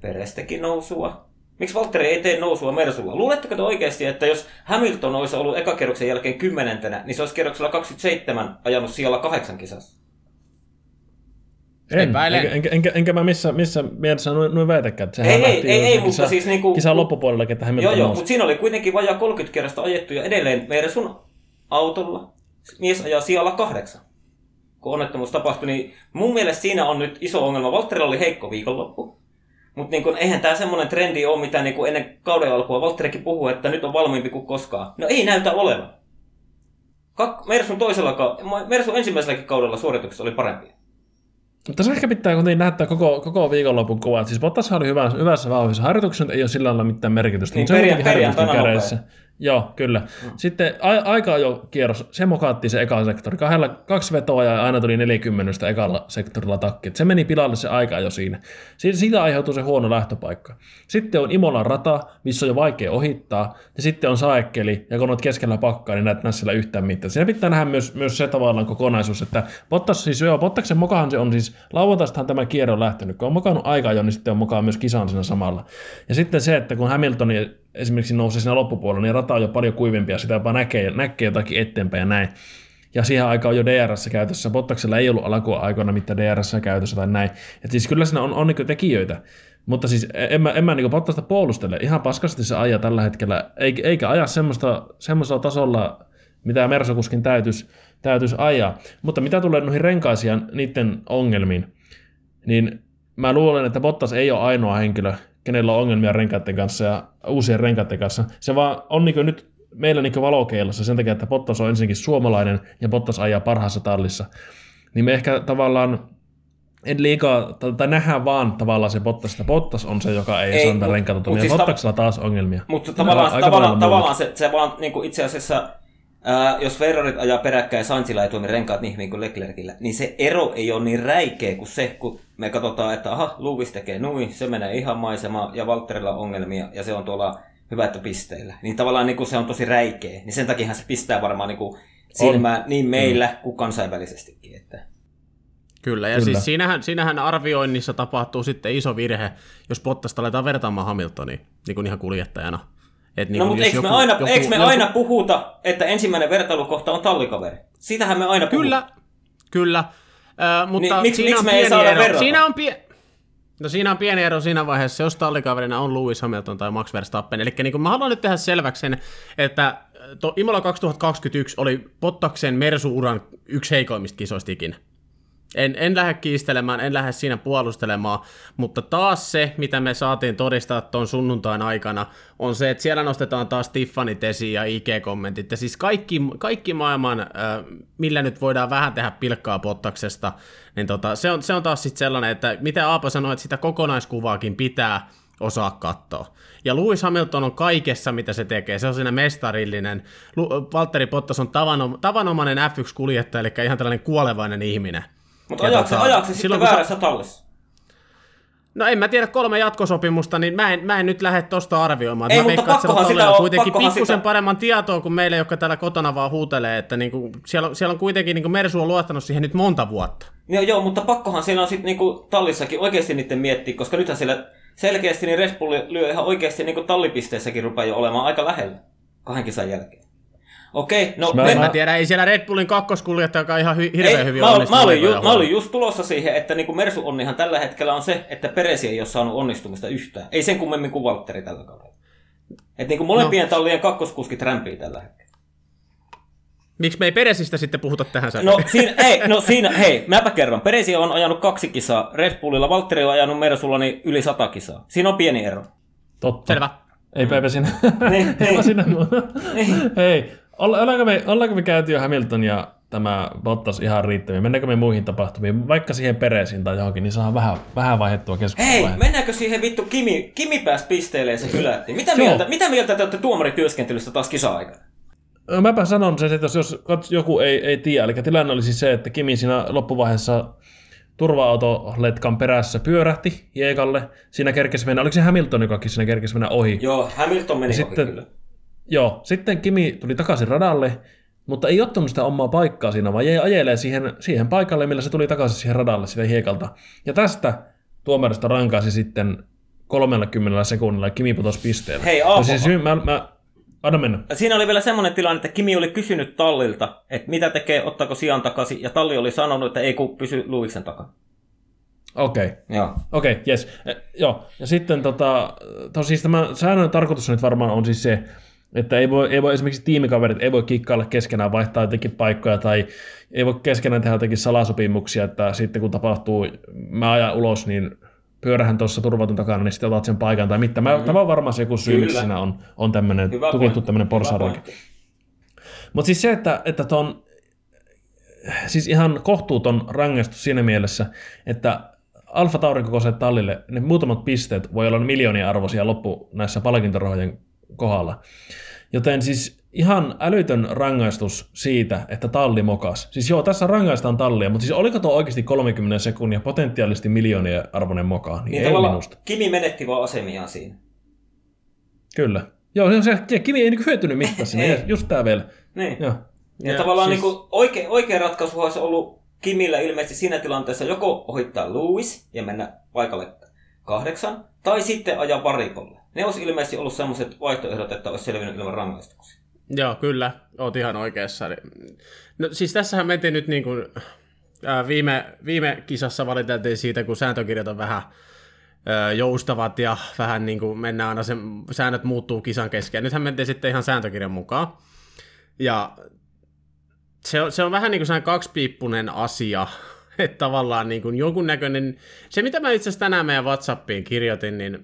Perestäkin nousua. Miksi Valtteri ei tee nousua Mersulla? Luuletteko te oikeasti, että jos Hamilton olisi ollut ekakierroksen jälkeen 10, niin se olisi kierroksella 27 ajanut siellä 8 kisassa? Enkä mä missä mielessä noin väitäkään. Kisan loppupuolellakin, että Hamilton nousi. Joo, mutta siinä oli kuitenkin vajaa 30 kerrasta ajettu ja edelleen Mersun autolla mies ajaa siellä 8. Kun onnettomuus tapahtui, niin mun mielestä siinä on nyt iso ongelma. Valtterilla oli heikko viikonloppu, mutta niin eihän tämä semmoinen trendi ole, mitä niin ennen kauden alkua Valtterikin puhuu, että nyt on valmiimpi kuin koskaan. No ei näytä olevan. Mersun ensimmäiselläkin kaudella suoritukset oli parempia. Tässä ehkä pitää kuitenkin näyttää koko viikonlopun kuvat. Siis Bottashan oli hyvässä vauhdissa. Harjoitukset ei ole sillä lailla mitään merkitystä, niin mutta se on kuitenkin harjoitusten kädessä. Joo, kyllä. Sitten aika jo kierros, se mokaattiin se eka sektori. Kaksi vetoa ja aina tuli 40 ekalla sektorilla takki. Se meni pilalle se aika jo siinä. Siitä aiheutui se huono lähtöpaikka. Sitten on Imolan rata, missä on jo vaikea ohittaa. Ja sitten on Saekkeli, ja kun olet keskellä pakkaa, niin näet siellä yhtään mitään. Siinä pitää nähdä myös se tavallaan kokonaisuus, että Bottaksen mokahan se on siis, lauantaistahan tämä kierre on lähtenyt. Kun on mokannut aika jo, niin sitten on mokaa myös kisan siinä samalla. Ja sitten se, että kun Hamilton esimerkiksi nousee siinä loppupuolella, niin rata on jo paljon kuivempia, sitä jopa näkee jotakin eteenpäin ja näin. Ja siihen aikaan on jo DRS käytössä. Bottaksella ei ollut alkuaikoina mitään DRS käytössä tai näin. Et siis kyllä siinä on niin tekijöitä. Mutta siis en mä niin Bottasta puolustele. Ihan paskasti se ajaa tällä hetkellä, eikä aja semmoisella tasolla, mitä Mersukuskin täytyisi ajaa. Mutta mitä tulee noihin renkaisiin ja niiden ongelmiin, niin mä luulen, että Bottas ei ole ainoa henkilö, kenellä on ongelmia renkaiden kanssa ja uusien renkaiden kanssa. Se vaan on niin nyt meillä niin valokeilassa sen takia, että Bottas on ensinnäkin suomalainen ja Bottas ajaa parhaassa tallissa. Niin me ehkä tavallaan en liikaa, tai nähdään vaan tavallaan se Bottasta. Bottas on se, joka ei saa antaa renkaita tuolla. Siis Bottaksella taas ongelmia. Mutta tavallaan se vaan niin itse asiassa, jos Ferrarit ajaa peräkkäin ja Sainzilla ei toimi renkaat niin hyvin kuin Leclercillä, niin se ero ei ole niin räikeä kuin se, kun me katsotaan, että aha, Lewis tekee noin, se menee ihan maisemaan ja Valtterilla on ongelmia ja se on tuolla hyvältä pisteillä. Niin tavallaan niin kuin se on tosi räikeä, niin sen takiahan se pistää varmaan niin kuin silmään niin meillä kuin kansainvälisestikin. Että. Kyllä, ja siis siinähän arvioinnissa tapahtuu sitten iso virhe, jos Bottasta aletaan vertaamaan Hamiltoniin niin kuin ihan kuljettajana. Niin no, mutta eikö me aina puhuta, että ensimmäinen vertailukohta on tallikaveri? Siitähän me aina puhutaan. Kyllä. Mutta niin, siinä on me pieni ero. Siinä on pieni ero siinä vaiheessa, jos tallikaverina on Lewis Hamilton tai Max Verstappen. Eli niin mä haluan nyt tehdä selväksi sen, että Imola 2021 oli Bottaksen Mersu-uran yksi heikoimmista kisoista ikinä. En lähde kiistelemään, en lähde siinä puolustelemaan, mutta taas se, mitä me saatiin todistaa tuon sunnuntain aikana, on se, että siellä nostetaan taas Tiffanit esiin ja IG-kommentit, ja siis kaikki maailman, millä nyt voidaan vähän tehdä pilkkaa Bottaksesta, niin se on taas sitten sellainen, että mitä Aapo sanoi, että sitä kokonaiskuvaakin pitää osaa katsoa. Ja Lewis Hamilton on kaikessa, mitä se tekee. Se on siinä mestarillinen. Valtteri Bottas on tavanomainen F1-kuljettaja, eli ihan tällainen kuolevainen ihminen. Mutta ajaksi sitten väärässä tallissa? No en mä tiedä, 3 jatkosopimusta, niin mä en nyt lähde tosta arvioimaan. Ei, mutta pakkohan sitä on kuitenkin pikkusen paremman tietoa kuin meille, jotka täällä kotona vaan huutelee, että niinku, siellä on kuitenkin, niinku Mersu on luottanut siihen nyt monta vuotta. Joo, mutta pakkohan siellä on sitten niinku tallissakin oikeasti niiden miettiä, koska nythän siellä selkeästi niin Red Bull lyö ihan oikeasti niinku tallipisteessäkin rupeaa jo olemaan aika lähellä 2 kisan jälkeen. Okei, no mä tiedän, ei siellä Red Bullin kakkoskuljettajakaan ihan hirveän hyvin onnistunut. Mä olin just tulossa siihen, että niin kuin Mersu onnihan tällä hetkellä on se, että Peresi ei ole saanut onnistumista yhtään. Ei sen kummemmin kuin Valtteri tällä kaudella. Että niin kuin molempien tallien kakkoskuskit rämpii tällä hetkellä. Miksi me ei Peresistä sitten puhuta tähän säännöön? No, mäpä kerron. Peresi on ajanut 2 kisaa Red Bullilla, Valtteri on ajanut Mersulla niin yli 100 kisaa. Siinä on pieni ero. Totta. Selvä. Ei päivä sinä. Hei. Ollaanko me käyty jo Hamilton ja tämä Bottas ihan riittäviä? Mennäänkö me muihin tapahtumiin? Vaikka siihen Peresiin tai johonkin, niin saadaan vähän vaihdettua keskustelua. Hei, mennäänkö siihen vittu Kimi pääsi pisteelle ja se hylättiin? Mitä mieltä te olette tuomarityöskentelystä taas kisa-aikana? No, mäpä sanon sen, että jos joku ei tiedä. Eli tilanne oli siis se, että Kimi siinä loppuvaiheessa turva-autoletkan perässä pyörähti Jeekalle. Siinä kerkesi mennä. Oliko se Hamilton, joka siinä kerkesi mennä ohi? Joo, Hamilton meni ohi kyllä. Joo, sitten Kimi tuli takaisin radalle, mutta ei ottanut sitä omaa paikkaa siinä, vaan jäi ajelee siihen paikalle, millä se tuli takaisin siihen radalle, sitä hiekalta. Ja tästä tuomarista rankaisi sitten 30 sekunnilla Kimi putosi pisteellä. Hei, Aapo! Anna mennä. Siinä oli vielä semmoinen tilanne, että Kimi oli kysynyt tallilta, että mitä tekee, ottaako sijan takaisin, ja talli oli sanonut, että ei kun pysy Lewisen takana. Okei, jes. Joo, ja sitten siis tämä säännön tarkoitus nyt varmaan on siis se, että ei voi esimerkiksi tiimikaverit, ei voi kikkailla keskenään, vaihtaa jotenkin paikkoja tai ei voi keskenään tehdä jotenkin salasopimuksia, että sitten kun tapahtuu, mä ajan ulos, niin pyörähän tuossa turvatun takana, niin sitten otat sen paikan tai mitä. Tämä on varmaan se joku syy, miksi siinä on tämmöinen tukittu tämmöinen porsaanreikä. Mutta siis se, että tuon siis ihan kohtuuton rangaistus siinä mielessä, että Alfa Taurin kokoiselle tallille ne muutamat pisteet voi olla miljoonia arvoisia loppu näissä palkintorahojen kohdalla. Joten siis ihan älytön rangaistus siitä, että talli mokas. Siis joo, tässä rangaistaan tallia, mutta siis oliko tuo oikeasti 30 sekunnia potentiaalisesti miljoonien arvoinen moka? Niin ei minusta. Kimi menetti vaan asemiaan siinä. Kyllä. Joo, se Kimi ei hyötynyt mitään siinä, just tää vielä. Niin. Joo. Ja tavallaan siis niin oikea ratkaisu olisi ollut Kimillä ilmeisesti siinä tilanteessa joko ohittaa Lewis ja mennä paikalle 8, tai sitten ajaa varikolle. Ne olisi ilmeisesti ollut sellaiset vaihtoehdot, että olisi selvinnyt ilman rangaistuksia. Joo, kyllä. Oot ihan oikeassa. No siis tässähän mentiin nyt niin kuin viime kisassa valiteltiin siitä, kun sääntökirjat on vähän joustavat ja vähän niin kuin mennään aina säännöt muuttuu kisan kesken. Nythän mentiin sitten ihan sääntökirjan mukaan. Ja se on vähän niin kuin kaksipiippunen asia, että tavallaan niin kuin jonkunnäköinen, se mitä mä itse asiassa tänään meidän WhatsAppiin kirjoitin, niin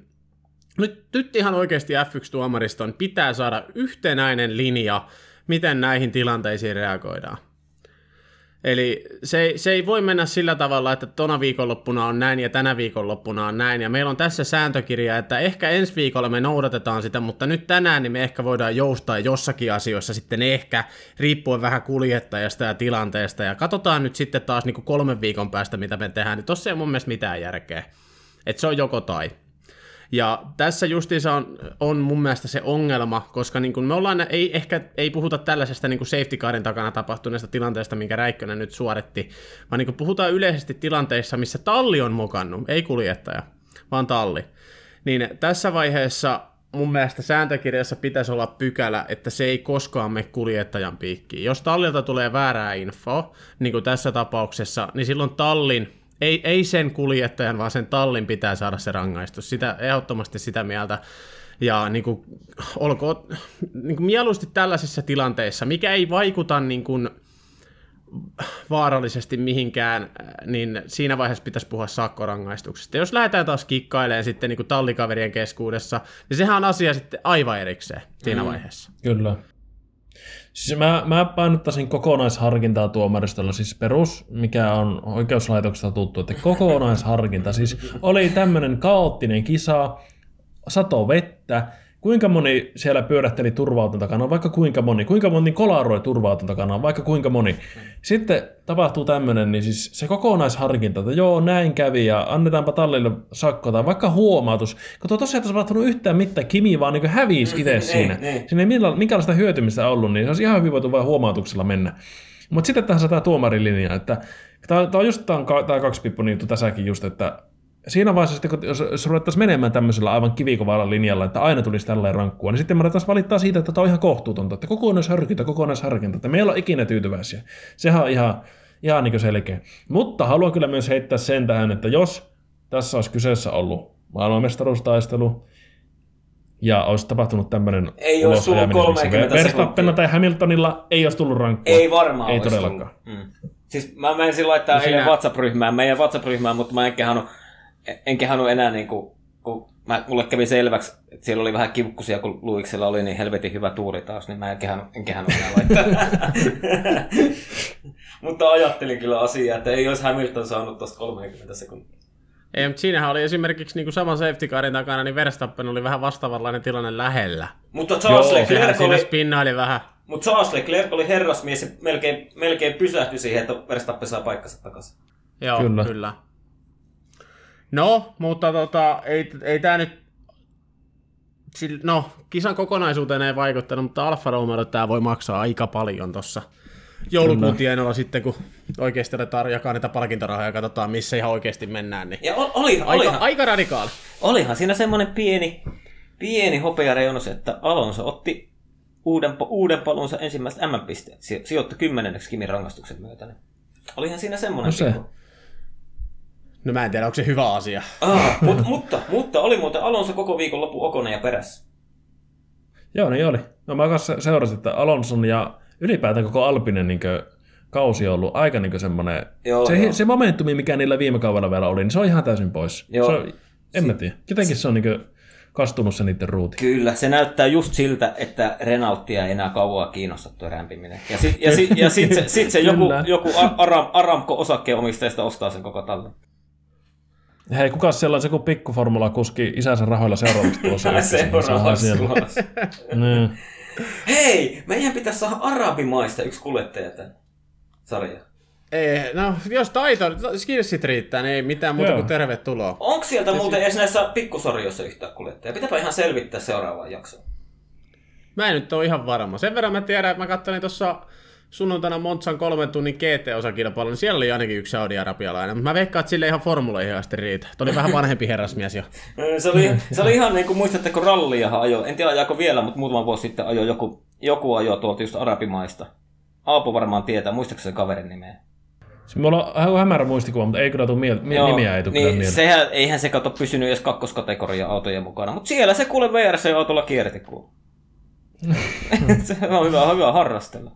nyt ihan oikeasti F1-tuomariston pitää saada yhtenäinen linja, miten näihin tilanteisiin reagoidaan. Eli se ei voi mennä sillä tavalla, että tona viikonloppuna on näin ja tänä viikonloppuna on näin, ja meillä on tässä sääntökirja, että ehkä ensi viikolla me noudatetaan sitä, mutta nyt tänään niin me ehkä voidaan joustaa jossakin asioissa sitten ehkä, riippuen vähän kuljettajasta ja tilanteesta, ja katsotaan nyt sitten taas niin kuin 3 viikon päästä, mitä me tehdään, niin tossa ei mun mielestä mitään järkeä, että se on joko tai. Ja tässä justiinsa on mun mielestä se ongelma, koska niin kun me ollaan, ei puhuta tällaisesta niin kun safety carin takana tapahtuneesta tilanteesta, minkä Räikkönen nyt suoritti, vaan niin kun puhutaan yleisesti tilanteissa, missä talli on mokannut, ei kuljettaja, vaan talli. Niin tässä vaiheessa mun mielestä sääntökirjassa pitäisi olla pykälä, että se ei koskaan mene kuljettajan piikkiin. Jos tallilta tulee väärää infoa, niin kuin tässä tapauksessa, niin silloin tallin, ei sen kuljettajan, vaan sen tallin pitää saada se rangaistus. Sitä ehdottomasti sitä mieltä. Ja niin kuin, olkoon niin kuin mieluusti tällaisissa tilanteissa, mikä ei vaikuta niin kuin vaarallisesti mihinkään, niin siinä vaiheessa pitäisi puhua sakkorangaistuksesta. Jos lähdetään taas kikkailemaan sitten niin kuin tallikaverien keskuudessa, niin sehän on asia sitten aivan erikseen siinä vaiheessa. Kyllä. Siis mä painottaisin kokonaisharkintaa tuomaristolla, siis perus, mikä on oikeuslaitoksesta tuttu, että kokonaisharkinta. Siis oli tämmöinen kaoottinen kisa, sato vettä, kuinka moni siellä pyörähteli turva-auton takana, vaikka kuinka moni kolaroi turva-auton takana, vaikka kuinka moni. Sitten tapahtuu tämmöinen, niin siis se kokonaisharkinta, että joo, näin kävi ja annetaanpa tallille sakko tai vaikka huomautus. Kun tosiaan ei tapahtunut yhtään mitään, Kimi vaan niin hävisi itse siinä. Siinä ei minkälaista hyötymistä ollut, niin se olisi ihan hyvin voitu vain huomautuksella mennä. Mutta sitten tässä tämä tuomarilinja, että tämä on just tämä kaksipiippunen juttu tässäkin just, että siinä vaiheessa, kun jos ruvettaisiin menemään tämmöisellä aivan kivikovalla linjalla, että aina tulisi tällainen rankkua, niin sitten me ruvettaisiin valittaa siitä, että tämä on ihan kohtuutonta, että kokonaisharkinta, että me ei olla ikinä tyytyväisiä. Sehän on ihan niin kuin selkeä. Mutta haluan kyllä myös heittää sen tähän, että jos tässä olisi kyseessä ollut maailmanmestaruustaistelu ja olisi tapahtunut tämmöinen ei olisi tullut 30 Verstappenilla tai Hamiltonilla ei olisi tullut rankkua. Ei varmaan ei todellakaan. Siis mä menisin laittaa heidän WhatsApp-ryhmään, meidän WhatsApp-ryhmään, mutta mä enkä hanu enää, niin kun mulle kävi selväksi, että siellä oli vähän kiukkusia, kun Luiksella oli niin helvetin hyvä tuuri taas, niin mä enkä hanu enää laittaa. Mutta ajattelin kyllä asiaa, että ei olisi Hamilton saanut tuosta 30 sekuntia. Ei, mutta siinähän oli esimerkiksi niin saman safety carin takana, niin Verstappen oli vähän vastaavanlainen tilanne lähellä. Mutta Charles Leclerc siinä spinnaili vähän. Mutta Charles Leclerc oli herrasmies ja melkein pysähtyi siihen, että Verstappen saa paikkansa takaisin. Joo, kyllä. No, mutta ei tämä nyt, no kisan kokonaisuuteen ei vaikuttanut, mutta Alfa Romeo tämä voi maksaa aika paljon tuossa joulukuun tienoilla sitten, kun oikeasti jakaa niitä palkintorahoja ja katsotaan, missä ihan oikeasti mennään. Niin. Ja aika radikaali. Olihan siinä semmoinen pieni hopeareunus, että Alonso otti uuden palunsa ensimmäiset M-pisteet, sijoittui 10. Kimin rangaistuksen myötä. Niin. Olihan siinä semmoinen pikku. No mä en tiedä, onko se hyvä asia. Mutta oli muuten Alonso koko viikonloppu Okonen ja perässä. Joo, niin oli. No mä kanssa seurasin, että Alonson ja ylipäätään koko Alpinen kausi on ollut aika semmoinen. Se momentumi, mikä niillä viime kaudella vielä oli, niin se on ihan täysin pois. Mä tiedä. Jotenkin se on kastunut se niiden ruuti. Kyllä, se näyttää just siltä, että Renaultia ei enää kauaa kiinnosta tuo rämpiminen. Ja sit se joku Aramco-osakkeenomistajista ostaa sen koko tallin. Hei, kuka siellä on se, kun pikkuformula kuski isänsä rahoilla seuraavaksi tulossa? Seuraavaksi tulossa. Hei, meidän pitäisi saada arabimaista yksi kuljettaja tämän sarjan. Ei, no jos taito, skillsit riittää, niin ei mitään muuta kuin tervetuloa. Onko sieltä muuten edes näissä pikkusarjoissa yhtään kuljettajaa? Pitääpä ihan selvittää seuraavaan jaksoon. Mä en nyt ole ihan varma. Sen verran mä tiedän, että mä katsoin tuossa sunnuntaina Montsan 3 tunnin GT-osakilpailu, niin siellä oli ainakin yksi saudi-arabialainen. Mä veikkaan, että sille ihan formuloihin asti riitä. Tuo oli vähän vanhempi herrasmies jo. Se oli ihan niin kuin, muistatteko, ralliahan ajoi. En tiedä ajaako vielä, mutta muutama vuosi sitten ajoi joku ajoi tuolta just arabimaista. Aapo varmaan tietää, muistatko sen kaverin nimeä? Mulla on hämärä muistikuva, mutta ei kyllä tule nimiä ei tule niin mieleen. Sehän, eihän se kato pysynyt edes kakkoskategorian autojen mukana, mutta siellä se kuule VRC-autolla kierti kuule. Se on hyvä harrastella.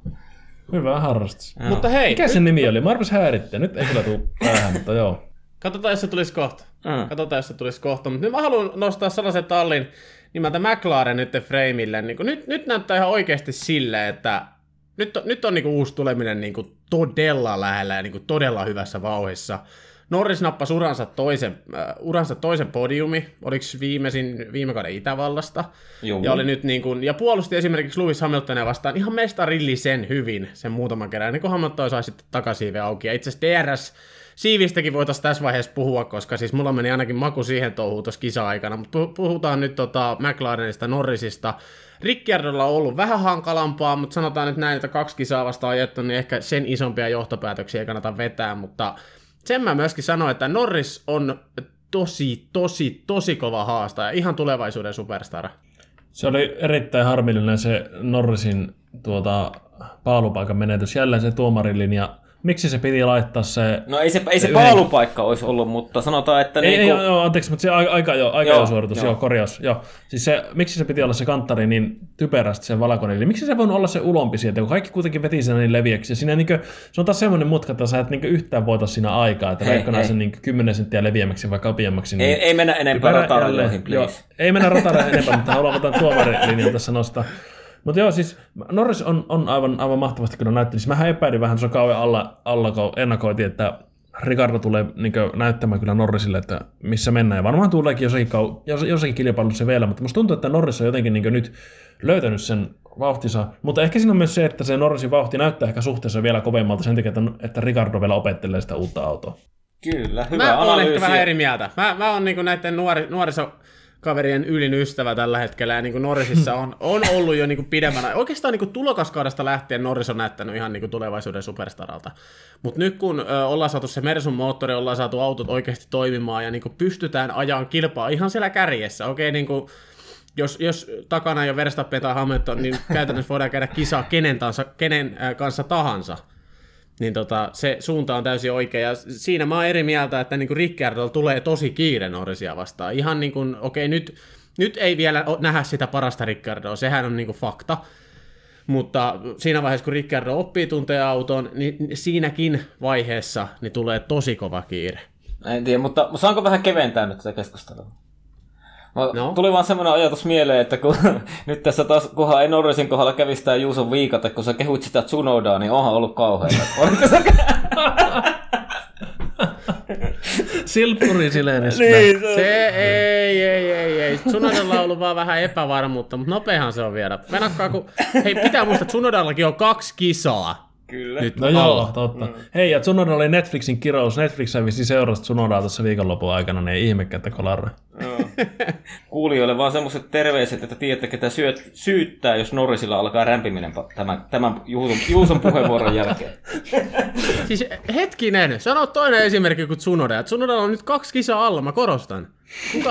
Hyvä harrastus. No. Mutta hei, mikä sen nimi oli? Mä arvasin häärittää. Nyt ei kyllä tule päähän, mutta joo. Katsotaan, jos se tulisi kohta. Mutta nyt mä haluan nostaa sellaisen tallin nimeltä McLaren nyt Frameille. Niin nyt näyttää ihan oikeasti sille, että nyt on niin kuin uusi tuleminen niin kuin todella lähellä ja niin kuin todella hyvässä vauhissa. Norris nappasi uransa toisen podiumi, oliko viime kauden Itävallasta, ja oli nyt niin kuin, ja puolusti esimerkiksi Lewis Hamiltonia vastaan ihan mestarillisen hyvin sen muutaman kerran, niin kuin Hamilton sai sitten takasiive auki, ja itse asiassa DRS-siivistäkin voitaisiin tässä vaiheessa puhua, koska siis mulla meni ainakin maku siihen touhuun tuossa kisa-aikana, mutta puhutaan nyt McLarenista, Norrisista. Ricciardolla on ollut vähän hankalampaa, mutta sanotaan nyt näin, että 2 kisaa vastaan ajettu, niin ehkä sen isompia johtopäätöksiä ei kannata vetää, mutta sen mä myöskin sanoin, että Norris on tosi kova haastaja, ihan tulevaisuuden superstara. Se oli erittäin harmillinen se Norrisin paalupaikan menetys, jälleen se tuomarilinja. Miksi se piti laittaa se... No ei se paalupaikka olisi ollut, mutta sanotaan, että... Anteeksi, mutta se aikajosuoritus, korjaus. Joo. Siis se, miksi se piti olla se kanttari niin typerästi sen valkoneliin? Miksi se voi olla se ulompi sieltä, kun kaikki kuitenkin veti sen niin leviäksi? Ja siinä niin kuin, se on taas semmoinen mutka, että sä et niin yhtään voita siinä aikaa, että vaikka sen niin 10 senttiä leviämmäksi vai kapiemmaksi. Niin ei mennä enempää ratareihin, please. Ei mennä ratareihin enempää, mutta haluan ottaa tuomarilinjan tässä nostaa. Mutta joo, siis Norris on aivan mahtavasti kyllä näyttänyt. Siis mähän epäilin vähän tuossa kauan alla, kun ennakoitiin, että Ricardo tulee niin näyttämään kyllä Norrisille, että missä mennään. Ja varmaan tuleekin jossakin kilpailussa vielä, mutta musta tuntuu, että Norris on jotenkin niin nyt löytänyt sen vauhtinsa. Mutta ehkä siinä on myös se, että se Norrisin vauhti näyttää ehkä suhteessa vielä kovemmalta sen takia, että Ricardo vielä opettelee sitä uutta autoa. Kyllä, hyvä analyysi. Mä olen ehkä vähän eri mieltä. Mä olen niin näiden nuorisokaverien ylin ystävä tällä hetkellä, ja niin Norrisissa on ollut jo niin pidemmän. Oikeastaan niin tulokaskaudesta lähtien Norris on näyttänyt ihan niin tulevaisuuden superstaralta. Mutta nyt kun ollaan saatu se Mersun moottori, ollaan saatu autot oikeasti toimimaan, ja niin pystytään ajaan kilpaa ihan siellä kärjessä. Okei, niin kuin, jos takana jo Verstappen tai Hamilton, niin käytännössä voidaan käydä kisaa kenen kanssa tahansa. Niin se suunta on täysin oikea, ja siinä mä oon eri mieltä, että niinku Ricciardolla tulee tosi kiire Norrisia vastaan. Ihan niin kuin, okei, nyt ei vielä nähdä sitä parasta Ricciardoa, sehän on niinku fakta, mutta siinä vaiheessa, kun Ricciardo oppii tuntee auton, niin siinäkin vaiheessa niin tulee tosi kova kiire. En tiedä, mutta saanko vähän keventää nyt tätä keskustelua? No. Tuli vaan semmoinen ajatus mieleen, että kun nyt tässä taas, kunhan ei Norrisin kohdalla kävisi tämä Juuson viikate, kun sä kehut sitä Tsunodaa, niin onhan ollut kauheita. Silppuri sileenessä. Niin, se ei. Tsunodalla on ollut vaan vähän epävarmuutta, mutta nopeahan se on vielä. Venakkaa, kun... Hei, pitää muistaa, että Tsunodallakin on 2 kisaa. Kyllä. Nyt joo, totta. Mm. Hei, ja Tsunoda oli Netflixin kirous. Netflix hävisi seurasta Tsunodaa tuossa viikonlopun aikana, niin ei ihmekkättä kolarre. Kuulijoille vaan semmoiset terveiset, että tiedätte, ketä syyttää, jos Norrisilla alkaa rämpiminen tämän Juuson puheenvuoron jälkeen. Siis hetkinen, sano toinen esimerkki kuin Tsunoda. Tsunodalla on nyt 2 kisaa alla, mä korostan. Kuka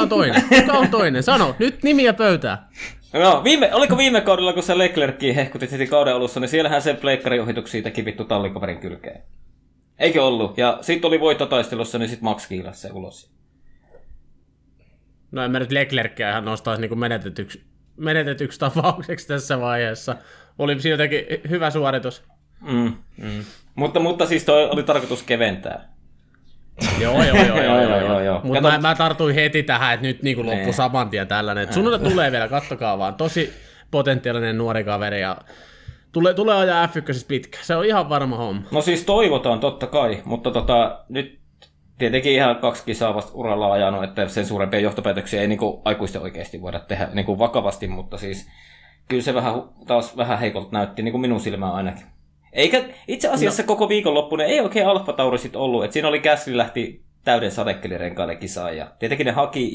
on toinen? Sano, nyt nimiä pöytää. No, oliko viime kaudella, kun se Leclerckin hehkutit heti kauden alussa, niin siellähän se pleikkariohituksi siitä kipittu tallikaverin kylkeen. Eikö ollut? Ja siitä oli voittotaistelussa, niin sit Max kiilasi se ulos. No en mä nyt Leclerckiä ihan nostaisi niin menetetyksi tapaukseksi tässä vaiheessa. Oli siltäkin hyvä suoritus. Mutta siis toi oli tarkoitus keventää. Joo. Mutta mä tartuin heti tähän, että nyt niin loppu saman tien tällainen. Sunnunta tulee vielä, kattokaa vaan. Tosi potentiaalinen nuori kaveri ja tulee ajaa F1 pitkä. Se on ihan varma homma. No siis toivotaan totta kai, mutta nyt tietenkin ihan 2 kisaa vasta uralla ajanut, että sen suurempia johtopäätöksiä ei niin kuin aikuisten oikeasti voida tehdä niin kuin vakavasti, mutta siis kyllä se vähän, taas vähän heikolta näytti, niin kuin minun silmään ainakin. Eikä itse asiassa koko viikonloppuna ei oikein Alfa Tauri sit ollut. Et siinä oli Gasly lähti täyden sadekkelirenkaiden kisaan. Ja tietenkin ne haki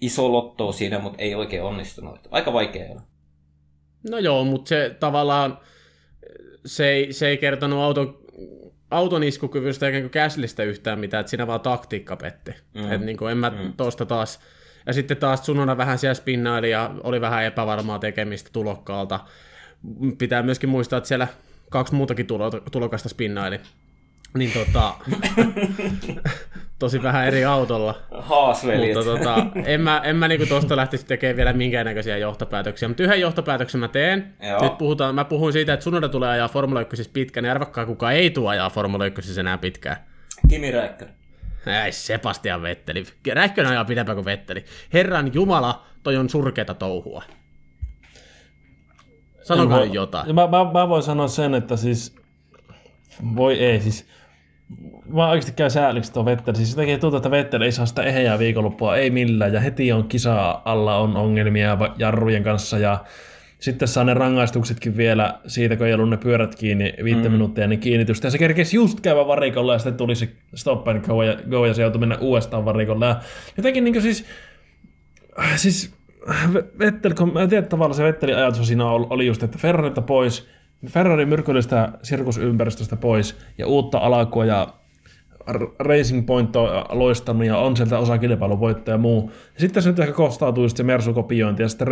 iso lottoa siinä, mutta ei oikein onnistunut. Aika vaikea olla. No joo, mutta se tavallaan se ei kertonut auton iskukyvystä eikä Gaslystä yhtään mitään. Että siinä vaan taktiikka petti. Mm. Et niin kuin en mä tosta taas... Ja sitten taas Tsunoda vähän siellä spinnaili ja oli vähän epävarmaa tekemistä tulokkaalta. Pitää myöskin muistaa, että siellä kaksi muutakin tulokasta spinnaili. Niin tosi vähän eri autolla. Haasveljet. Mutta en mä niinku tosta lähtisi tekemään vielä minkäännäköisiä johtopäätöksiä. Mutta yhden johtopäätöksen mä teen. Joo. Nyt mä puhun siitä, että Tsunoda tulee ajaa Formula 1 pitkään. Niin arvakkaa kukaan ei tule ajaa Formula 1 enää pitkään. Kimi Räikkönen. Ei, Sebastian Vetteli. Räikkönen ajaa pidempään kuin Vetteli. Herran Jumala, toi on surkeata touhua. Sanokaa nyt jotain. Mä voin sanoa sen, että siis... Voi ei, siis... Mä oikeasti käyn sääliksi tuon Vetteli. Siis jotenkin tuntuu, että Vetteli ei saa sitä eheää viikonloppua, ei millään. Ja heti on kisaa alla, on ongelmia jarrujen kanssa. Ja sitten saa ne rangaistuksetkin vielä siitä, kun ei ollut ne pyörät kiinni 5 minuuttia ennen kiinnitystä. Ja se kerkesi just käydä varikolla ja sitten tuli se stop and go ja se joutui mennä uudestaan varikolla. Ja jotenkin niin kuin siis Vettel, kun mä tiedän tavallaan se Vettelin ajatus siinä oli just, että Ferrarita pois, Ferrarin myrkyllistä sirkusympäristöstä pois ja uutta alakua ja Racing Point on loistanut ja on sieltä osakilpailuvoitto ja muu. Ja sitten se nyt ehkä kostautuu just se Mersu-kopiointi ja sitten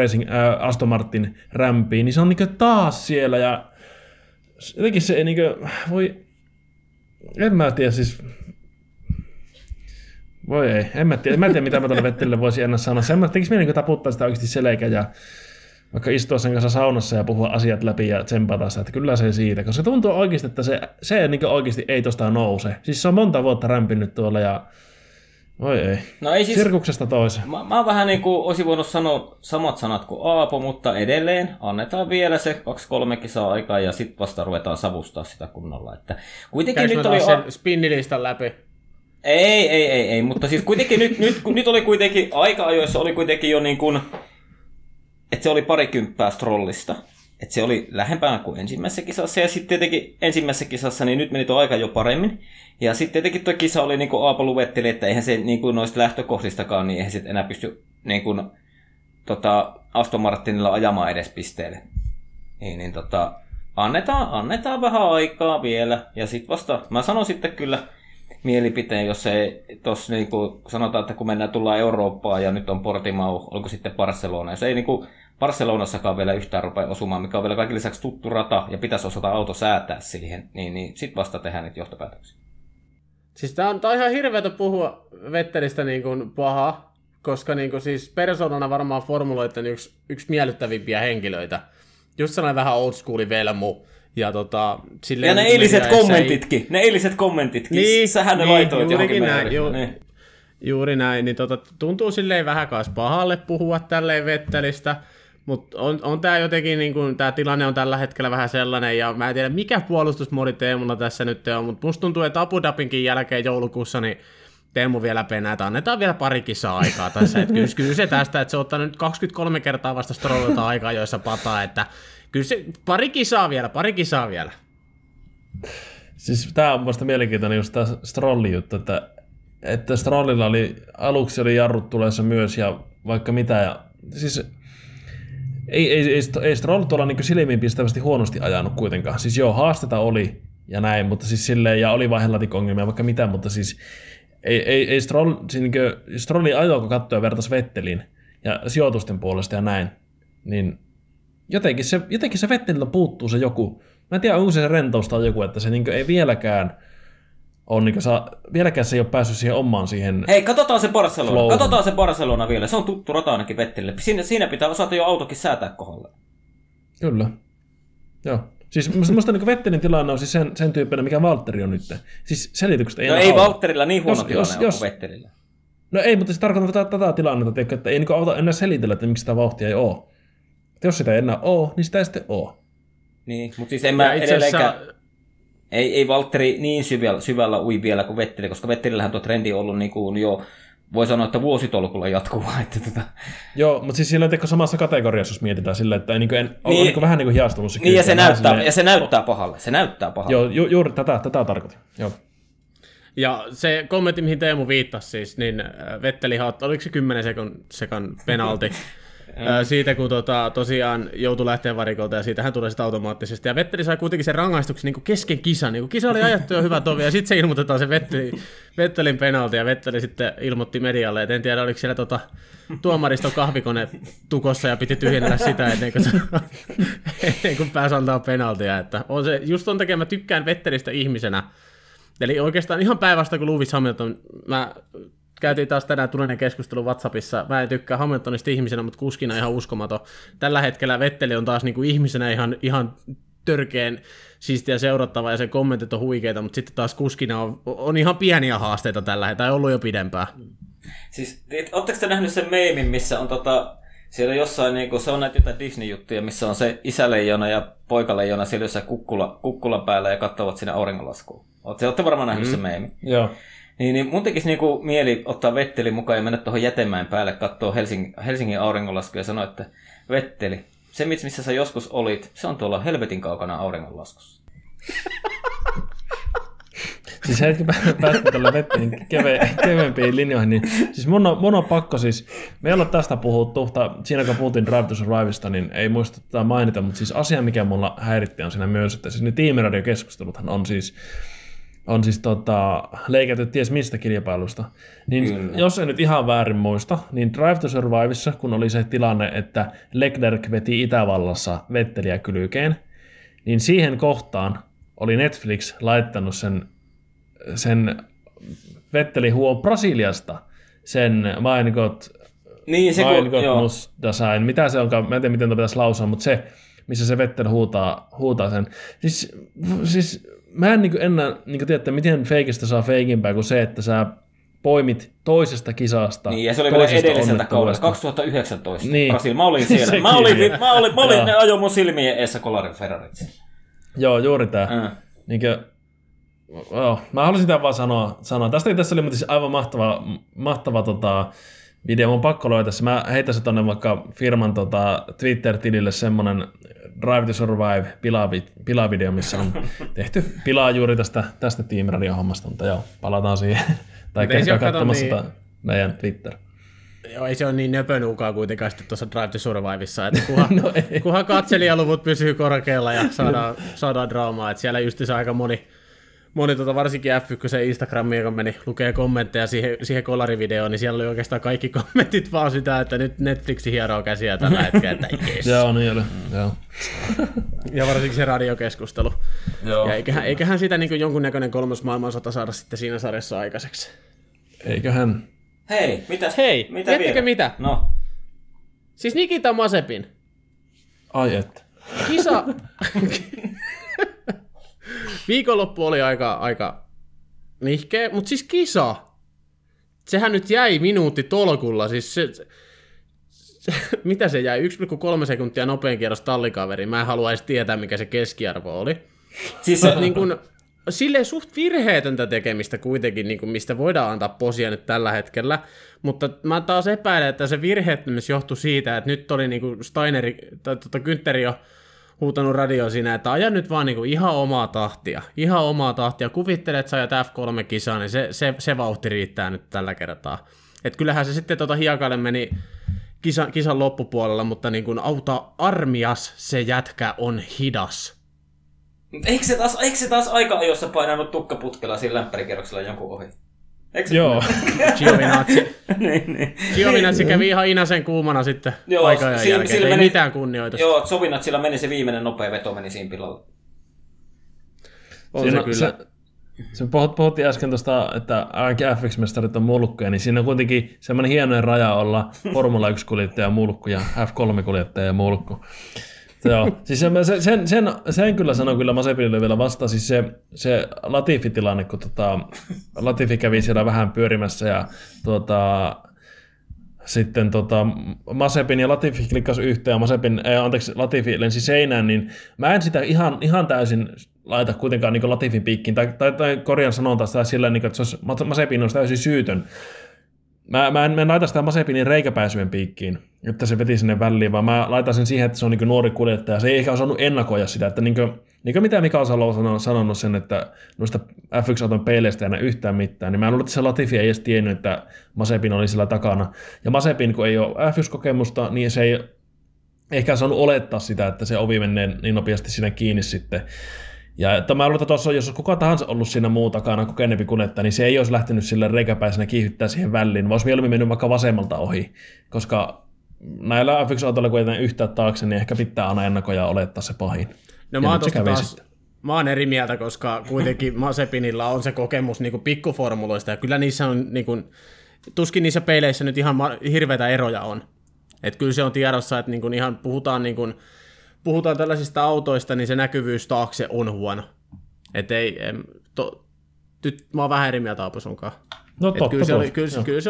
Aston Martin rämpiin, niin se on niinku taas siellä ja jotenkin se ei niinku voi... En mä tiedä siis... Voi ei, en mä tiedä mitä mä tuolle Vettelille voisin enää sanoa. Sen mä tekis mieli niinku taputtaa sitä oikeesti selkä ja vaikka istua sen kanssa saunassa ja puhua asiat läpi ja tsempata sitä, että kyllä se siitä, koska tuntuu oikeasti, että se niin oikeasti ei tosta nouse. Siis se on monta vuotta rämpinyt tuolla ja voi ei, no ei siis... sirkuksesta toiseen. Mä vähän niin kuin olisin voinut sanoa samat sanat kuin Aapo, mutta edelleen annetaan vielä se 2-3 kisaa aikaa ja sitten vasta ruvetaan savustaa sitä kunnolla. Että kuitenkin nyt oli sen spinnilistan läpi? Ei, mutta siis kuitenkin nyt oli kuitenkin aika-ajoissa oli kuitenkin jo niin kuin... Että se oli 20 Strollista. Että se oli lähempänä kuin ensimmäisessä kisassa. Ja sitten tietenkin ensimmäisessä kisassa, niin nyt meni tuo aika jo paremmin. Ja sitten tietenkin tuo kisa oli, niin kuin Aapo luetteli, että eihän se niin kuin noista lähtökohdistakaan, niin eihän se enää pysty niin kuin, Aston Martinilla ajamaan edes pisteelle. Niin annetaan vähän aikaa vielä. Ja sitten vasta, mä sanon sitten kyllä mielipiteen, jos ei tuossa niin kuin sanotaan, että kun tullaan Eurooppaan ja nyt on Portimao, oliko sitten Barcelona. Jos ei niin kuin Barcelonassakaan vielä yhtään rupea osumaan, mikä on vielä kaiken lisäksi tuttu rata ja pitäisi osata auto säätää siihen, niin sitten vasta tehdään niitä johtopäätöksiä. Siis tää on ihan hirveätä puhua Vettelistä niin kuin paha, koska niin kuin siis persoonana varmaan formuloiden yksi miellyttävimpiä henkilöitä. Just sellainen vähän old school velmu. Ja ne eiliset kommentitkin, niin, sähän ne laitoit johonkin määrin. Juuri näin, niin tuntuu silleen vähän kanssa pahalle puhua tälleen Vettelistä, mutta on tää jotenkin, niin kun, tää tilanne on tällä hetkellä vähän sellainen, ja mä en tiedä mikä puolustusmodi Teemulla tässä nyt on, mutta musta tuntuu, että Abu Dhabinkin jälkeen joulukuussa, niin Teemu vielä penää, että annetaan vielä pari kisaa aikaa tässä, että kyllä se tästä, että se on ottanut 23 kertaa vasta Strollilta aikaa, joissa pataa, että kyllä se, pari kisaa vielä. Siis tää on musta mielenkiintoinen just tää Strolli-juttu, että Strollilla aluksi oli jarrut tuleessa myös ja vaikka mitä. Ja, siis ei Stroll tuolla niinku silmiinpistävästi huonosti ajanut kuitenkaan. Siis joo, haastetta oli ja näin, mutta siis silleen, ja oli vähän latikko-ongelmia vaikka mitä, mutta siis ei Strolli ajoa, kun katsoi ja vertasi Vetteliin ja sijoitusten puolesta ja näin, niin jotenkin se Vetteliltä puuttuu se joku. Mä en tiedä, onko se rentous tai joku, että se niin ei vieläkään se ei ole päässyt siihen omaan siihen. Hei, katsotaan se Barcelona vielä. Se on tuttu rata ainakin Vettelille. Siinä pitää osata jo autokin säätää kohdalle. Kyllä. Joo. Siis musta niin Vettelin tilanne on siis sen tyyppinen, mikä Valtteri on nyt. Siis selitykset ei ole. No ei Valtterilla niin huono tilanne ole kuin Vettelillä. No ei, mutta se tarkoittaa tätä tilannetta, että ei niin auta enää selitellä, että miksi sitä vauhtia ei ole. Jos sitä ei enää ole, niin sitä ei sitten ole. Niin, mutta siis en mä edelleenkään... Ei Valtteri niin syvällä ui vielä kuin Vetteli, koska Vettelillähän tuo trendi on ollut niin kuin jo voi sanoa, että vuositolkulla jatkuvaa. Että. Joo, mutta siis silleen samassa kategoriassa, jos mietitään silleen, että on vähän hiastunut se kyytä. Niin, ja se näyttää pahalle. Se näyttää pahalle. Joo, juuri tätä tarkoitin. Joo. Ja se kommentti, mihin Teemu viittasi siis, niin Vetteli hautta, oliko se 10 sekan penalti? Siitä kun tosiaan joutui lähteen varikolta ja siitähän tulee sitä automaattisesti. Ja Vetteli sai kuitenkin sen rangaistuksen niin kuin kesken kisan. Niin kuin kisa oli ajattu jo hyvä tovi ja sitten se ilmoitetaan se Vettelin penalti. Ja Vetteli sitten ilmoitti medialle, että en tiedä oliko siellä tuomariston kahvikone tukossa ja piti tyhjennellä sitä ennen kuin pääsi antaa penaltia. Että on se, just ton takia mä tykkään Vettelistä ihmisenä. Eli oikeastaan ihan päinvastoin kuin Lewis Hamilton. Mä käytiin taas tänään tulinen keskustelu WhatsAppissa. Mä en tykkää Hamiltonista ihmisenä, mutta kuskina ihan uskomaton. Tällä hetkellä Vetteli on taas niinku ihmisenä ihan törkeen siistiä seurattava ja sen kommentit on huikeita, mutta sitten taas kuskina on ihan pieniä haasteita tällä hetkellä, ollut jo pidempään. Siis, ootteko te nähnyt sen meimin, missä on siellä jossain, niinku, se on näitä jotain Disney-juttuja, missä on se isäleijona ja poikaleijona siellä jossain kukkulan päällä ja katsovat siinä auringonlaskua. Ootte varmaan nähnyt sen meimin. Joo. Niin, mun tekisi niinku mieli ottaa Vetteli mukaan ja mennä tuohon Jätemäen päälle, katsoa Helsingin auringonlaskua ja sanoa, että Vetteli, se missä sä joskus olit, se on tuolla helvetin kaukana auringonlaskussa. Siis hetki päästä tällä Vettelin keveempiin linjoihin, niin siis mun on pakko siis, me ei olla tästä puhuttu, siinä kun puhuttiin Drive to Survivesta, niin ei muista tätä mainita, mutta siis asia, mikä mulla häiritti on siinä myös, että siis ne tiimiradiokeskusteluthan on siis leikattu ties mistä kilpailusta. Niin jos en nyt ihan väärin muista, niin Drive to Survivessa, kun oli se tilanne, että Leclerc veti Itävallassa Vetteliä kylkeen, niin siihen kohtaan oli Netflix laittanut sen Vetteli huon Brasiliasta, sen Mein Gott, niin, se Mein Gott muss sein, mitä se onkaan, mä en tiedä miten pitäisi lausua, mutta se, missä se Vetteli huutaa sen. Siis mä en enää tiedä, miten feikistä saa feikimpää kuin se, että sä poimit toisesta kisasta. Niin, ja se oli vielä edelliseltä kaudesta, 2019. Niin. Brasil, mä olin siellä. mä olin ne ajoi mun silmien eessä Colarin Ferraritsi. Joo, juuri tää. Mä halusin tämän vaan sanoa. Tässä oli siis aivan mahtava video. Mä oon pakko löytää se. Mä heitän se tonne vaikka firman Twitter-tilille semmonen Drive to Survive pilavideo, missä on tehty pilaa juuri tästä Team Radio-hommasta, mutta joo, palataan siihen. Tai käykää katsomassa meidän Twitter. Joo, ei se ole niin nöpönuukaa kuitenkaan sitten tuossa Drive to Survivessa, että kunhan katselijaluvut pysyy korkealla ja saadaan draamaa, että siellä just se aika moni varsinkin F1 Instagramiin, kun meni lukee kommentteja siihen kolarivideoon, niin siellä oli oikeastaan kaikki kommentit vaan sitä, että nyt Netflixi hieroo käsiä tällä hetkellä, että yes. Joo, niin oli. Ja varsinkin se radiokeskustelu. Joo. Ja eiköhän sitä niin jonkunnäköinen 3. maailmansota saada sitten siinä sarjassa aikaiseksi. Eiköhän. Hei, mitä tiedätkö mitä? No. Siis Nikita Mazepin. Ai et. Kisa. Viikonloppu oli aika nihkeä, mutta siis kisa. Sehän nyt jäi minuutti tolkulla. Siis mitä se jäi? 1,3 sekuntia nopein kierros tallikaveri. Mä en haluaisi tietää, mikä se keskiarvo oli. Siis se niin kun, silleen suht virheetöntä tekemistä kuitenkin, niin kun, mistä voidaan antaa posia nyt tällä hetkellä. Mutta mä taas epäilen, että se virheettömyys johtui siitä, että nyt oli niin kun Steineri, tai Güntheri jo huutanut radioon siinä, että aja nyt vaan niinku ihan omaa tahtia, kuvittele, että sä ajat F3-kisaa, niin se vauhti riittää nyt tällä kertaa. Et kyllähän se sitten hiekaille meni kisan loppupuolella, mutta niin kuin auta armias, se jätkä on hidas. Eikö se taas aika-ajossa painanut tukkaputkella siinä lämpärikierroksella jonkun ohi? Joo. Giovinazzi. Niin. Giovinazzi kävi ihan inasen kuumana sitten aikajan jälkeen. Ei meni mitään kunnioitusta. Joo, Giovinazzi meni se viimeinen nopea veto, meni siinä pilalle. On siinä, se kyllä. Se puhuttiin äsken tuosta, että F1-mestarit on mulkkuja, niin siinä on kuitenkin semmoinen hienoinen raja olla Formula 1-kuljettaja mulkku ja F3-kuljettaja mulkku. Joo, siis sen kyllä sanoi kyllä Mazepinille vielä vastaan, siis se Latifi-tilanne, kun Latifi kävi siellä vähän pyörimässä ja sitten Mazepin ja Latifi klikkasi yhteen ja Latifi lensi seinään, niin mä en sitä ihan täysin laita kuitenkaan niin Latifin piikkiin, tai korjaan sanontaa sitä sillä, niin kuin, että Mazepin olisi täysin syytön. Mä en laita sitä Mazepinin reikäpääsyjen piikkiin, että se veti sinne väliin, vaan mä laitan sen siihen, että se on niin nuori kuljettaja. Se ei ehkä osannut ennakoida sitä, että niin kuin mitä Mika Salo on sanonut sen, että noista F1-auton peileistä ei enää yhtään mitään, niin mä luulen, että se Latifi ei edes tiennyt, että Mazepin oli siellä takana. Ja Mazepin, kun ei ole F1-kokemusta, niin se ei ehkä saanut olettaa sitä, että se ovi menee niin nopeasti siinä kiinni sitten. Ja että mä luulen, että tuossa, jos kuka tahansa ollut siinä muu takana kokeneempi kuljettaja, niin se ei olisi lähtenyt sillä reikäpäisenä kiihdyttää siihen väliin, vaan olisi mieluummin mennyt vaikka vasemmalta ohi. Koska näillä F1-autoilla, kun ei tänne yhtään taakse, niin ehkä pitää aina ennakoja olettaa se pahin. No mä oon eri mieltä, koska kuitenkin Mazepinilla on se kokemus niin kuin pikkuformuloista, ja kyllä niissä on, niin kuin, tuskin niissä peileissä nyt ihan hirveitä eroja on. Että kyllä se on tiedossa, että niin kuin ihan puhutaan tällaisista autoista, niin se näkyvyys taakse on huono. Et ei, nyt mä oon vähän eri mieltä Aapo sunkaan. No totta. Kyllä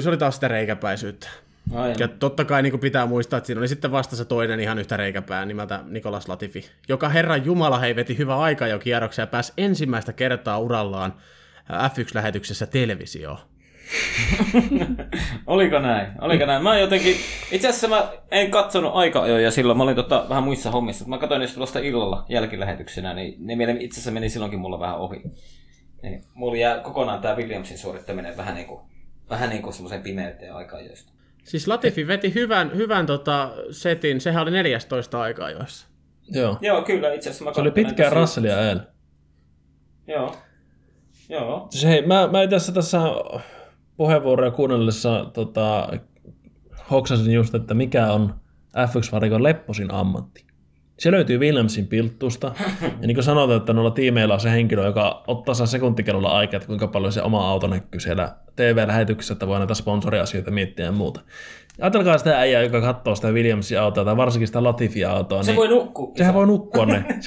se oli taas sitä reikäpäisyyttä. Aina. Ja totta kai niin pitää muistaa, että siinä oli sitten vastassa toinen ihan yhtä reikäpää nimeltä Nicolas Latifi, joka herran jumala hei veti hyvä aika jo kierroksia ja pääsi ensimmäistä kertaa urallaan F1-lähetyksessä televisioon. Oliko näin? Mä jotenkin, itse asiassa mä en katsonut aika-ajoja silloin, mä olin vähän muissa hommissa, mä katsoin just tuosta illalla jälkilähetyksenä, niin ne itse asiassa meni silloinkin mulla vähän ohi. Niin, mulla jää kokonaan tää Williamsin suorittaminen vähän niinku semmoiseen pimeyteen aika-ajoista. Siis Latifi veti hyvän setin, sehän oli 14 aika-ajoissa. Joo, kyllä itse asiassa mä katsoin. Se oli pitkään Russellia äänä. Joo. Siis hei, mä itse asiassa tässä puheenvuoroja kuunnellessa hoksasin just, että mikä on F1-varikon lepposin ammatti. Se löytyy Williamsin pilttusta. Ja niin kuin sanotaan, että noilla tiimeillä on se henkilö, joka ottaa sen sekuntikellolla aikaa, että kuinka paljon se oma auto näkyy siellä TV-lähetyksessä, että voi näitä sponsoriasioita miettiä ja muuta. Ajatelkaa sitä äijää, joka katsoo sitä Williamsin autoa tai varsinkin sitä Latifia autoa. Se niin voi nukkua. Sehän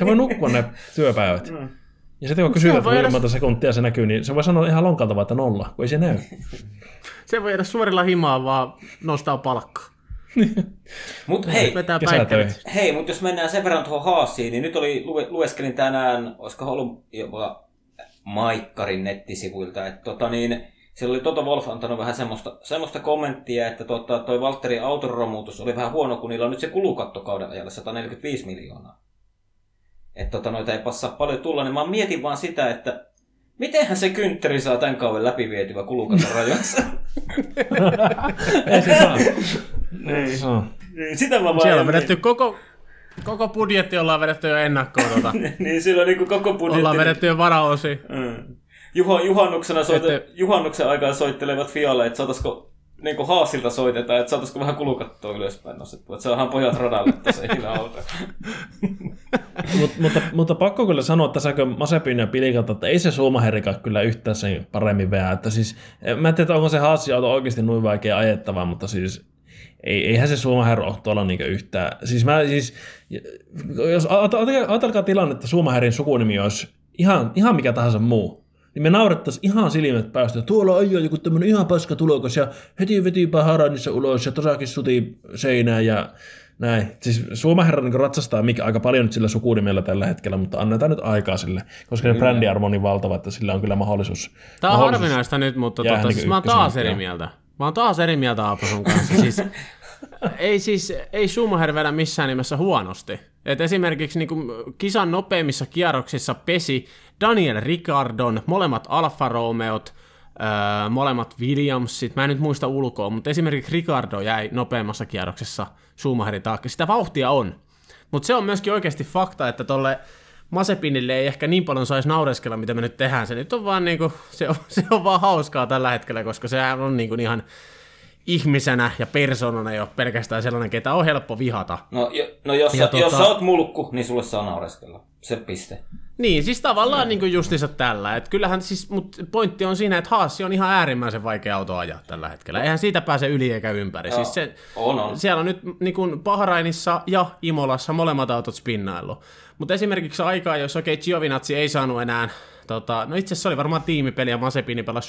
voi nukkua ne työpäivät. Mm. Ja sitten kun kysyy, että kuinka monta sekuntia se näkyy, niin se voi sanoa ihan lonkalta vaan, että 0, kun ei se näy. Se voi jäädä suorilla himaa, vaan nostaa palkkaa. Mutta hei, mut jos mennään sen verran tuohon Haasiin, niin nyt lueskelin tänään, olisikohan ollut jopa Maikkarin nettisivuilta, että siellä oli Toto Wolff antanut vähän semmoista kommenttia, että toi Valtterin autoromuutus oli vähän huono, kun niillä on nyt se kulukattokauden ajalla 145 miljoonaa. Että noita ei passaa paljon tulla, niin mä mietin vaan sitä, että mitenhän se Kyntteri saa tämän kauden läpivietyä kulukaton rajoissa? Ei se saa. Ei saa. Sitä mä siellä on vedetty koko budjetti, ollaan vedetty jo ennakkoon. Niin, silloin niin kuin koko budjetti. Ollaan vedetty jo varaosi. Juhannuksen aikaan soittelevat Fialle, että saataisiko niin kuin Haasilta soitetaan, että saataisiko vähän kulukattoa ylöspäin nostettua, että saadaan pojat radalle, että se ei auta. Mutta pakko kyllä sanoa tässäkö Mazepin ja Pilikata, että ei se Schumacherika kyllä yhtään sen paremmin veää. Että siis, mä en tiedä, onko se Haas-auto oikeasti noin vaikea ajettavaa, mutta siis eihän se Schumacher ole tuolla niinku yhtään. Siis, jos ajatelkaa tilanne, että Schumacherin sukunimi olisi ihan mikä tahansa muu, niin me naurettaisiin ihan silmät päästä. Tuolla ajoi joku tämmöinen ihan paska tulokas ja heti vetipä haranissa ulos ja tosakin suti seinään ja näin. Siis Suomaherra niin ratsastaa aika paljon nyt sillä sukunimellä tällä hetkellä, mutta annetaan nyt aikaa sille, koska se brändiarvo on niin valtava, että sillä on kyllä mahdollisuus. Tämä on harvinaista nyt, mutta siis mä oon taas eri mieltä. Mä oon taas eri mieltä Aapo sun kanssa. Ei Schumacher vedä missään nimessä huonosti. Et esimerkiksi niin kuin kisan nopeimmissa kierroksissa pesi Daniel Ricciardon, molemmat Alfa Romeot, molemmat Williamsit. Mä en nyt muista ulkoa, mutta esimerkiksi Ricciardo jäi nopeimmassa kierroksessa Schumacherin taakse. Sitä vauhtia on. Mutta se on myöskin oikeasti fakta, että tolle Mazepinille ei ehkä niin paljon saisi naureskella, mitä me nyt tehdään. Se nyt on vaan, niin kuin, se on vaan hauskaa tällä hetkellä, koska sehän on niin kuin ihan ihmisenä ja persoonana ei ole pelkästään sellainen, ketä on helppo vihata. No jos sä oot mulkku, niin sulle saa naureskella. Se piste. Niin, siis tavallaan niin kuin justiinsa tällä. Et kyllähän siis, mut pointti on siinä, että Haas on ihan äärimmäisen vaikea auto ajaa tällä hetkellä. Eihän siitä pääse yli eikä ympäri. Siis se, on. Siellä on nyt niin kuin Bahrainissa ja Imolassa molemmat autot spinnaillut. Mutta esimerkiksi aikaa, jos Giovinazzi ei saanut enää, no itse asiassa se oli varmaan tiimipeli ja Mazepini pelasi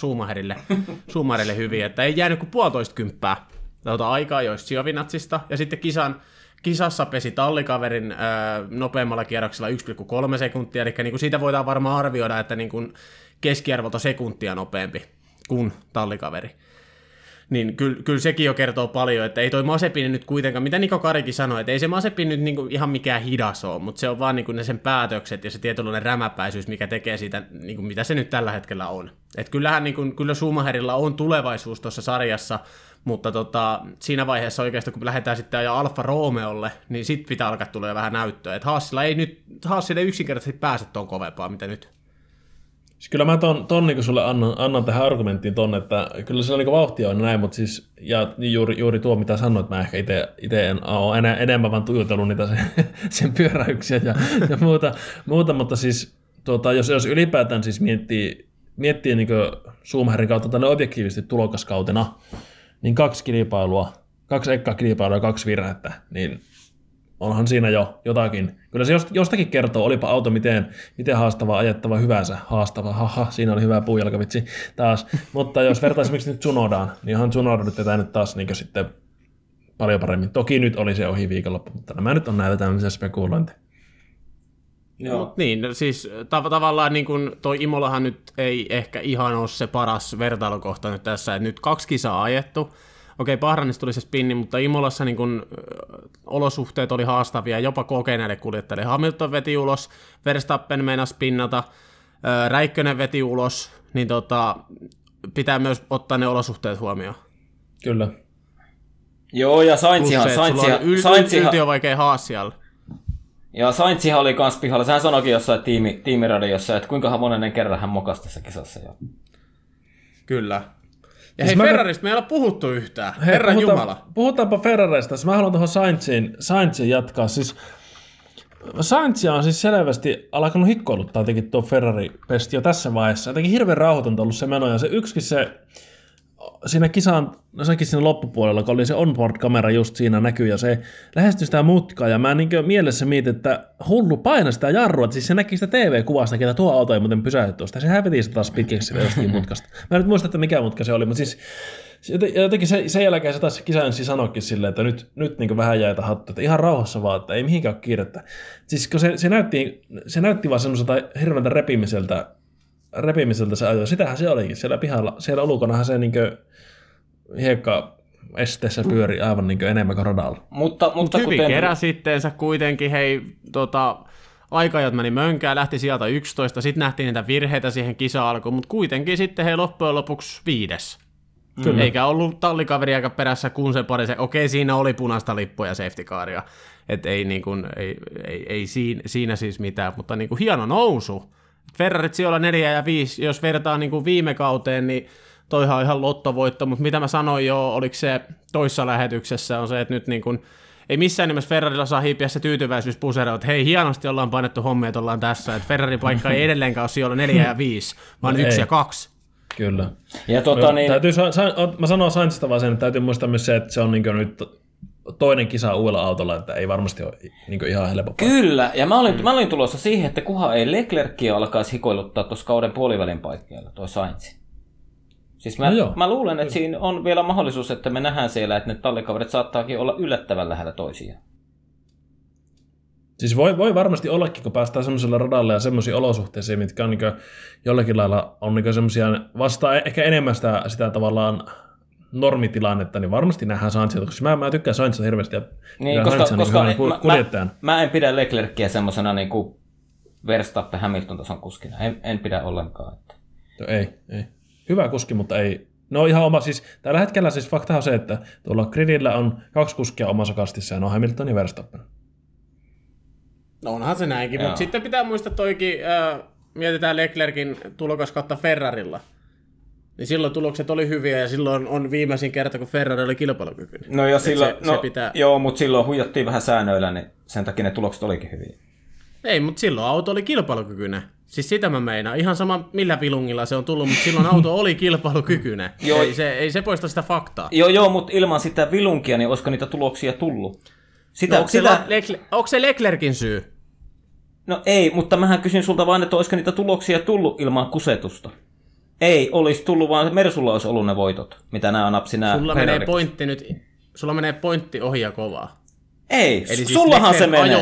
Schumacherille hyvin, että ei jäänyt kuin 1,5 aikaa joista Giovinazzista ja sitten kisassa pesi tallikaverin nopeimmalla kierroksella 1,3 sekuntia, eli niin kuin siitä voidaan varmaan arvioida, että niin kuin keskiarvolta sekuntia nopeampi kun tallikaveri. Niin kyllä sekin jo kertoo paljon, että ei toi Mazepin nyt kuitenkaan, mitä Niko Karikin sanoi, että ei se Mazepin nyt niinku ihan mikään hidas ole, mutta se on vaan niinku ne sen päätökset ja se tietynlainen rämäpäisyys, mikä tekee siitä, niinku mitä se nyt tällä hetkellä on. Et kyllähän niinku, kyllä Schumacherilla on tulevaisuus tuossa sarjassa, mutta siinä vaiheessa oikeastaan, kun lähdetään sitten ajaa Alfa Romeolle, niin sitten pitää alkaa tulla vähän näyttöä. Että Haasilla ei yksinkertaisesti pääse tuon kovempaa, mitä nyt. Kyllä mä ton niin sulle annan tähän argumenttiin ton, että kyllä sillä niin vauhtia on näin, mutta siis ja juuri tuo mitä sanoit, mä ehkä itse en ole enemmän vaan tuijotellut niitä sen pyöräyksiä ja muuta, mutta siis jos ylipäätään siis miettii niin Schumacherin kautta tälle objektiivisesti tulokaskautena, niin kaksi ekkaa kilpailua ja kaksi virhettä, niin onhan siinä jo jotakin. Kyllä se jostakin kertoo, olipa auto miten haastava, ajettava hyvänsä. Haastava, siinä oli hyvä puujalkavitsi taas. Mutta jos vertaa esimerkiksi nyt Tsunodaan, niin onhan Tsunoda nyt vetänyt taas niin sitten paljon paremmin. Toki nyt oli se ohi viikonloppu, mutta nämä nyt on näitä tämmöisiä spekulointeja. Joo. Niin, siis tavallaan niin kuin toi Imolahan nyt ei ehkä ihan ole se paras vertailukohta nyt tässä, että nyt kaksi kisaa ajettu. Okei, Bahrainissa tuli se spinni, mutta Imolassa niin kun, olosuhteet oli haastavia, jopa kokeneille kuljettajille. Hamilton veti ulos, Verstappen meinasi spinnata, Räikkönen veti ulos, niin pitää myös ottaa ne olosuhteet huomioon. Kyllä. Joo, ja Sainzihan on vaikea haasialle. Ja Sainzihan oli kans pihalla. Sehän sanoikin jossain tiimiradiossa, että kuinkahan monennen kerran hän mokasi tässä kisassa. Jo. Kyllä. Ja hei, Ferrarista me ei ole puhuttu yhtään. Herran Jumala. Puhutaanpa Ferrarista. Mä haluan tuohon Sainziin jatkaa. Siis, Sainzia on siis selvästi alkanut hikkoiluttaa jotenkin tuo Ferrari-pesti jo tässä vaiheessa. Jotenkin hirveän rauhoitonta ollut se meno. Ja se yksikin se siinä kisan, siinä loppupuolella, kun oli se onboard-kamera just siinä näkyy. Ja se lähestyi sitä mutkaa. Ja mä niin mielessä mietin, että hullu paina sitä jarrua. Että siis se näki sitä TV-kuvasta, ketä tuo auto ei muuten pysähdy tuosta. Sehän veti sitä taas pitkäksi jostakin mutkasta. Mä en nyt muista, että mikä mutka se oli. Mutta siis jotenkin sen jälkeen se taas kisainsi sanoikin silleen, että nyt niin vähän jäitä hattu. Että ihan rauhassa vaan, että ei mihinkään ole kiirettä. Siis kun se näytti vaan semmoiselta hirveältä repimiseltä se ajo. Sitähän se olikin siellä pihalla. Siellä ulkonahan se niinkö hiekka esteessä pyöri aivan niinkö enemmän kuin radalla. Mutta hyvin kuten kerä sitteensä kuitenkin, hei, aikajat meni mönkään, lähti sieltä 11, sitten nähtiin niitä virheitä siihen kisa-alkuun, mutta kuitenkin sitten hei loppujen lopuksi 5. Kyllä. Eikä ollut tallikaveriakaan perässä kun se parisen. Okei, siinä oli punaista lippuja ja safety caria. Et ei, niin kuin, ei siinä siis mitään, mutta niin kuin hieno nousu. Ferrarit sijoilla 4 ja 5, jos vertaa niin kuin viime kauteen, niin toihan on ihan lottovoitto, mutta mitä mä sanoin jo, oliko se toissa lähetyksessä, on se, että nyt niin kuin, ei missään nimessä Ferrarilla saa hiipiä se tyytyväisyyspusero, että hei, hienosti ollaan painettu hommeet, ollaan tässä, että Ferrarin paikka ei edelleenkaan ole sijoilla 4 ja 5, vaan 1 ja 2. Kyllä. Ja mä sanon Sainzista vaan sen, että täytyy muistaa myös se, että se on niin kuin nyt toinen kisa uudella autolla, että ei varmasti ole niin ihan helpompaa. Kyllä, ja mä olin tulossa siihen, että kunhan ei Leclerkia alkaisi hikoiluttaa tuossa kauden puolivälin paikkeilla, toi Sainz. Siis mä luulen, että siinä on vielä mahdollisuus, että me nähdään siellä, että ne tallikaverit saattaakin olla yllättävän lähellä toisiaan. Siis voi varmasti ollakin, kun päästään semmoiselle radalle ja semmoisiin olosuhteisiin, mitkä on niin jollakin lailla on niin semmoisia, vastaa ehkä enemmän sitä tavallaan normitilannetta, niin varmasti nähdään Sainzia, koska mä tykkään Sainzia hirveästi ja niin, koska niin mä en pidä Leclerkia semmosena niin kuin Verstappen Hamilton-tason kuskina. En pidä ollenkaan. Että. Ei. Hyvä kuski, mutta ei. No ihan oma siis, tällä hetkellä siis fakta on se, että tuolla gridillä on 2 kuskia omassa kastissa ja ne on Hamilton ja Verstappen. No onhan se näinkin, mutta sitten pitää muistaa toikin, mietitään Leclerkin tulokaskautta Ferrarilla. Niin silloin tulokset oli hyviä ja silloin on viimeisin kerta, kun Ferrari oli kilpailukykyinen. No, ja silloin, se pitää. Joo, mutta silloin huijattiin vähän säännöillä, niin sen takia ne tulokset olikin hyviä. Ei, mutta silloin auto oli kilpailukykyinen. Siis sitä mä meinaan. Ihan sama millä vilungilla se on tullut, mutta silloin auto oli kilpailukykyinen. ei se poista sitä faktaa. Joo, mutta ilman sitä vilunkia, niin olisiko niitä tuloksia tullut? Onko se Leclerkin syy? No ei, mutta mähän kysyn sulta vain, että olisiko niitä tuloksia tullut ilman kusetusta. Ei olisi tullut, vaan Mersulla olisi ollut ne voitot, mitä nämä napsi nämä Sulla menee pointti ohjaa kovaa. Ei, eli sullahan siis se menee.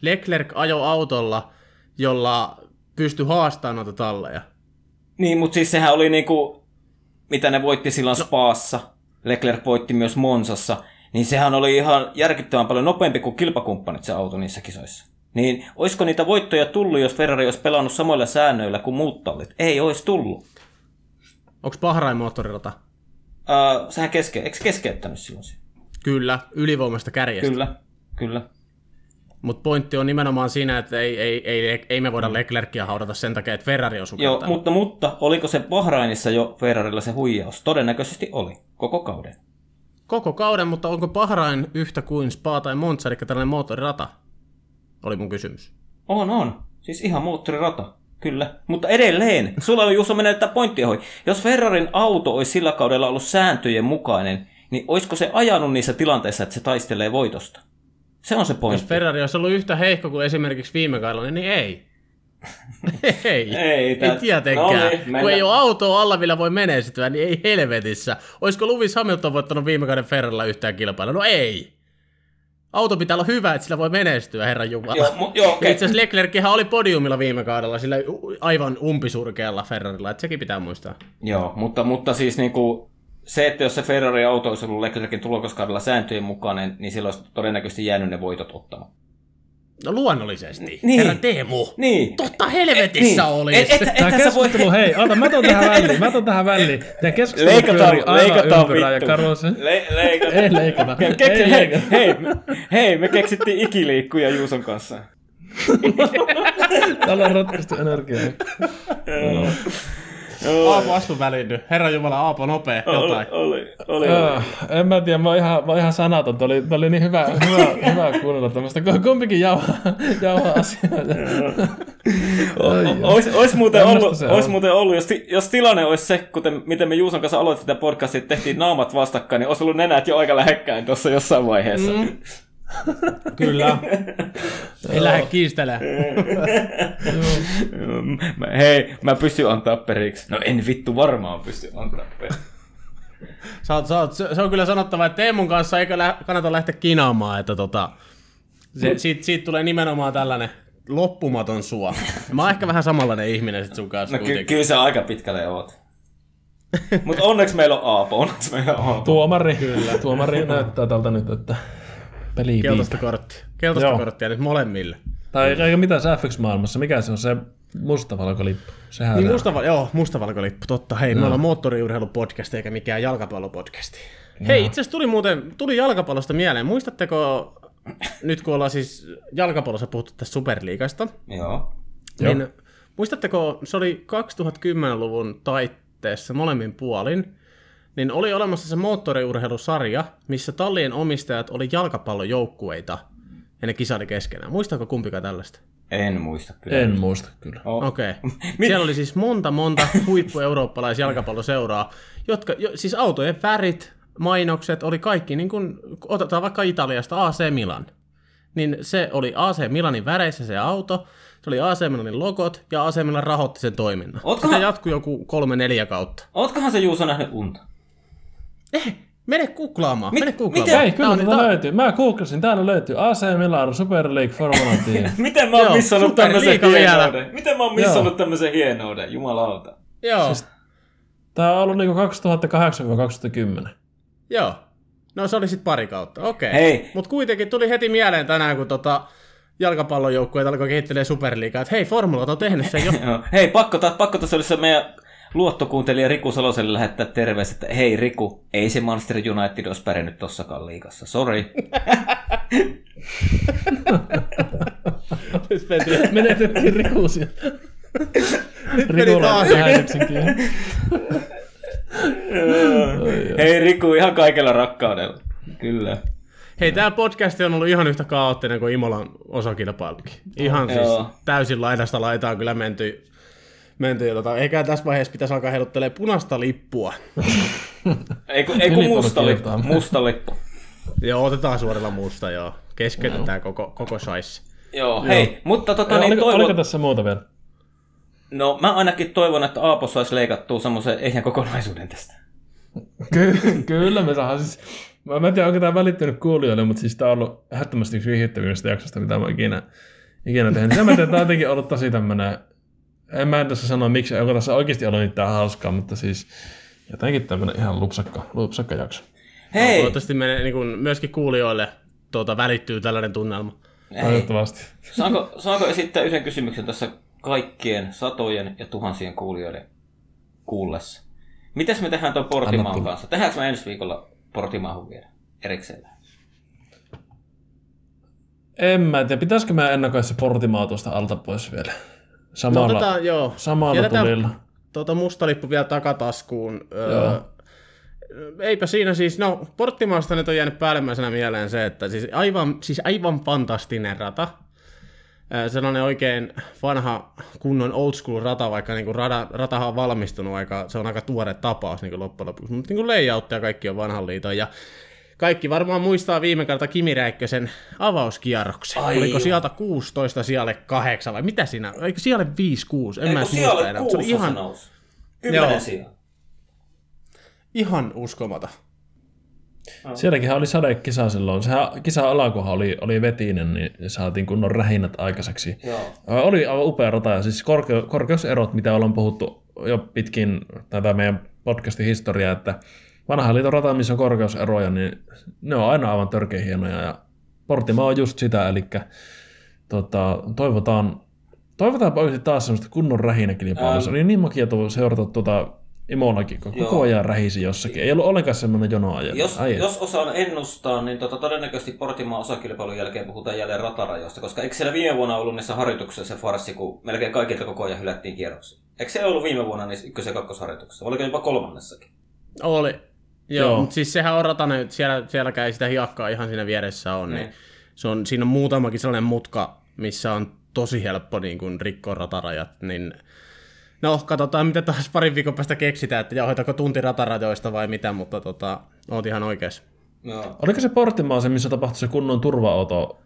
Leclerc ajoi autolla, jolla pystyi haastamaan noita talleja. Niin, mutta siis sehän oli niinku mitä ne voitti silloin Spaassa, Leclerc voitti myös Monsassa, niin sehän oli ihan järkyttävän paljon nopeampi kuin kilpakumppanit se auto niissä kisoissa. Niin olisiko niitä voittoja tullut, jos Ferrari olisi pelannut samoilla säännöillä kuin muut tallit? Ei olisi tullut. Onko Bahrain moottorirata? Sehän eikö keskeyttänyt silloin? Kyllä, ylivoimasta kärjestä. Kyllä. Mutta pointti on nimenomaan siinä, että ei me voida Leclercia haudata sen takia, että Ferrari on sukeltanut. Joo, mutta oliko se Bahrainissa jo Ferrarilla se huijaus? Todennäköisesti oli, koko kauden. Koko kauden, mutta onko Bahrain yhtä kuin Spa tai Monza, eli tällainen moottorirata? Oli mun kysymys. On. Siis ihan moottorirata, kyllä. Mutta edelleen, sulla on Juuso mennyt tämä pointti ohi. Jos Ferrarin auto olisi sillä kaudella ollut sääntöjen mukainen, niin olisiko se ajanut niissä tilanteissa, että se taistelee voitosta? Se on se pointti. Jos Ferrari olisi ollut yhtä heikko kuin esimerkiksi viime kaudella, niin ei. ei tietenkään. No niin, kun ei ole autoa alla, millä voi menestyä, niin ei helvetissä. Olisiko Lewis Hamilton voittanut viime kauden Ferrarilla yhtään kilpailua? No ei. Auto pitää olla hyvä, että sillä voi menestyä, herranjumala. Joo, okay. Itse asiassa Leclerckihän oli podiumilla viime kaudella, sillä aivan umpisurkealla Ferrarilla, että sekin pitää muistaa. Joo, mutta siis niinku, se, että jos se Ferrari-auto olisi ollut Leclerckin tulokaskaudella sääntöjen mukainen, niin silloin olisi todennäköisesti jäänyt ne voitot ottamaan. No luonnollisesti. Niin. Herra Teemu. Niin. Totta helvetissä niin. Olisi. Tämä keskustelu, voi... hei, ota, mä ton tähän väliin. Tämä keskustelu pyörii aivan ympyrää ja karuossa. Leikata. Hei, me keksittiin ikiliikkuja Juuson kanssa. Täällä on ratkaistu energiaa. Aapo astu välinnyt. Herran Jumala, Aapo nopea. Oli. En mä tiedä, mä oon ihan sanaton. Tuli niin hyvä kuunnella tämmöistä. Kumpikin jauhaa asiaa. Ois muuten ollut, jos tilanne olisi se, kuten miten me Juuson kanssa aloitettiin tätä podcastia, tehtiin naamat vastakkain, niin olisi ollut nenät jo aika lähekkäin tuossa jossain vaiheessa. Kyllä. Ei lähde kiistelemään. Hei, mä pystyn antaa periksi. No en vittu varmaan pysty antaa periksi. Se on kyllä sanottava, että Teemun kanssa ei kannata lähteä kinaamaan. Että siitä tulee nimenomaan tällainen loppumaton sua. Mä oon ehkä vähän samanlainen ihminen sit sun kanssa. No kyllä sä aika pitkälle oot. Mutta onneksi meillä on Aapo. Tuomari näyttää tältä nyt, että... Keltaista korttia nyt molemmille. Tai eikä mitään se F1-maailmassa. Mikä se on se mustavalkolippu? Niin mustavalkolippu, totta. Hei, me ollaan moottoriurheilupodcast eikä mikään jalkapallopodcast. No. Hei, itse asiassa tuli jalkapallosta mieleen. Muistatteko, nyt kun ollaan siis jalkapallossa puhuttu tästä Superliigasta. Joo. Niin, muistatteko, se oli 2010-luvun taitteessa molemmin puolin. Niin oli olemassa se moottoriurheilusarja, missä tallien omistajat oli jalkapallojoukkueita ja ne kisaili keskenään. Muistaako kumpikaan tällaista? En muista kyllä. Okei. Siellä oli siis monta huippu-eurooppalaisia jalkapalloseuraa, jotka, siis autojen värit, mainokset oli kaikki, niin kun otetaan vaikka Italiasta AC Milan. Niin se oli AC Milanin väreissä se auto, se oli AC Milanin logot ja AC Milan rahoitti sen toiminnan. Sitä jatkui joku 3-4 kautta. Ootkohan se Juuso nähnyt unta? Mene googlaamaan. Ei, kyllä tätä löytyy. Mä googlasin, täällä löytyy AC Milan Super League Formula Team. Miten mä oon missannut tämmöisen hienouden? Jumalauta. Joo. Siis, tää on ollut niinku 2008-2010. Joo. No se oli sit pari kautta, okei. Mut kuitenkin tuli heti mieleen tänään, kun jalkapallojoukkueet alkoi kehittelee Superliigaa, että hei, formulat on tehnyt sen jo. Hei, pakko tässä olisi meidän... Luottokuuntelija Riku Saloselle lähettää terveys, että hei Riku, ei se Manchester United olisi pärjännyt tossakaan liigassa, sori. Menetettiin Riku siellä. Nyt meni taas. Hei Riku, ihan kaikella rakkaudella. Kyllä. Hei, tää podcast on ollut ihan yhtä kaoottinen kuin Imolan osakilpailukin. Ihan siis täysin laidasta laitaan kyllä menty. Eikä tässä vaiheessa pitäisi alkaa heiluttelemaan punaista lippua. Eiku musta lippu. Joo, otetaan suorella musta, joo. Keskeytetään koko sais. Joo, hei, mutta oliko tässä muuta vielä? No, mä ainakin toivon, että Aapo saisi leikattua semmoisen ehjän kokonaisuuden tästä. Kyllä me saadaan siis... Mä en tiedä, onko tää välittynyt kuulijoille, mutta siis tää on ollut hättömästi yksi viihdyttävimmistä jaksosta, mitä mä oon ikinä tehnyt. Sen mä tiedän, tää on jotenkin ollut tosi tämmönen... En mä tässä sano miksi, onko tässä oikeasti ollut niitä hauskaa, mutta siis jotenkin tämmöinen ihan lupsakka jakso. Hei! Toivottavasti menee, niin kuin myöskin kuulijoille välittyy tällainen tunnelma. Toivottavasti. Saanko esittää yhden kysymyksen tässä kaikkien satojen ja tuhansien kuulijoiden kuullessa? Mitäs me tehdään tuon Portimaan kanssa? Tehdäänkö me ensi viikolla Portimaahan vielä erikseen? En mä tiedä. Pitäisikö me ennakoida se Portimaa tuosta alta pois vielä? Samalla tulilla. Musta lippu vielä takataskuun. Eipä siinä siis, Porttimaasta nyt on jäänyt päällimmäisenä mieleen se, että siis aivan fantastinen rata. Sellainen oikein vanha kunnon old school rata, vaikka niinku ratahan on valmistunut se on aika tuore tapaus niinku loppujen lopuksi. Mutta niinku layout ja kaikki on vanhan liiton ja kaikki varmaan muistaa viime kertaa Kimi Räikkösen avauskierroksen. Aivan. Oliko sieltä 16 sijalle 8 vai mitä siinä? Eikö sijalle 5-6? En mä muista enää. Se oli ihan 10 sijaa. Ihan uskomata. Sielläkinhän oli sadekisa silloin. Sehän kisa alakohan oli vetinen, niin saatiin kunnon rähinät aikaiseksi. Joo. Oli aivan upea rata ja siis korkeuserot, mitä ollaan puhuttu jo pitkin tätä meidän podcastin historiaa, että vanha liiton rata, missä on korkeuseroja, niin ne on aina aivan törkeä hienoja ja Portimaa on just sitä, eli toivotaan oikeasti taas semmoista kunnon rähinäkilpailuja. Se oli niin makia seurata Imolakin, koko ajan rähisi jossakin. Ei ollut ollenkaan semmoinen jonoaja. Jos osaan ennustaa, niin todennäköisesti Portimaan osakilpailun jälkeen puhutaan jälleen ratarajoista, koska eikö siellä viime vuonna ollut niissä harjoituksissa se farssi, kun melkein kaikilta koko ajan hylättiin kierroksia? Eikö siellä ollut viime vuonna niissä ykkös- ja kakkosharjoituksissa? Oliko jopa kolmannessakin? Oli. Joo. Mutta siis sehän on rata, sielläkään ei sitä hiakkaa ihan siinä vieressä on. Niin siinä on muutamakin sellainen mutka, missä on tosi helppo niin kun rikkoa ratarajat, niin katsotaan, mitä taas parin viikon päästä keksitään, että jauhetako tunti ratarajoista vai mitä, mutta oot ihan oikeassa. No. Oliko se Portimaa se, missä tapahtui se kunnon turva-auto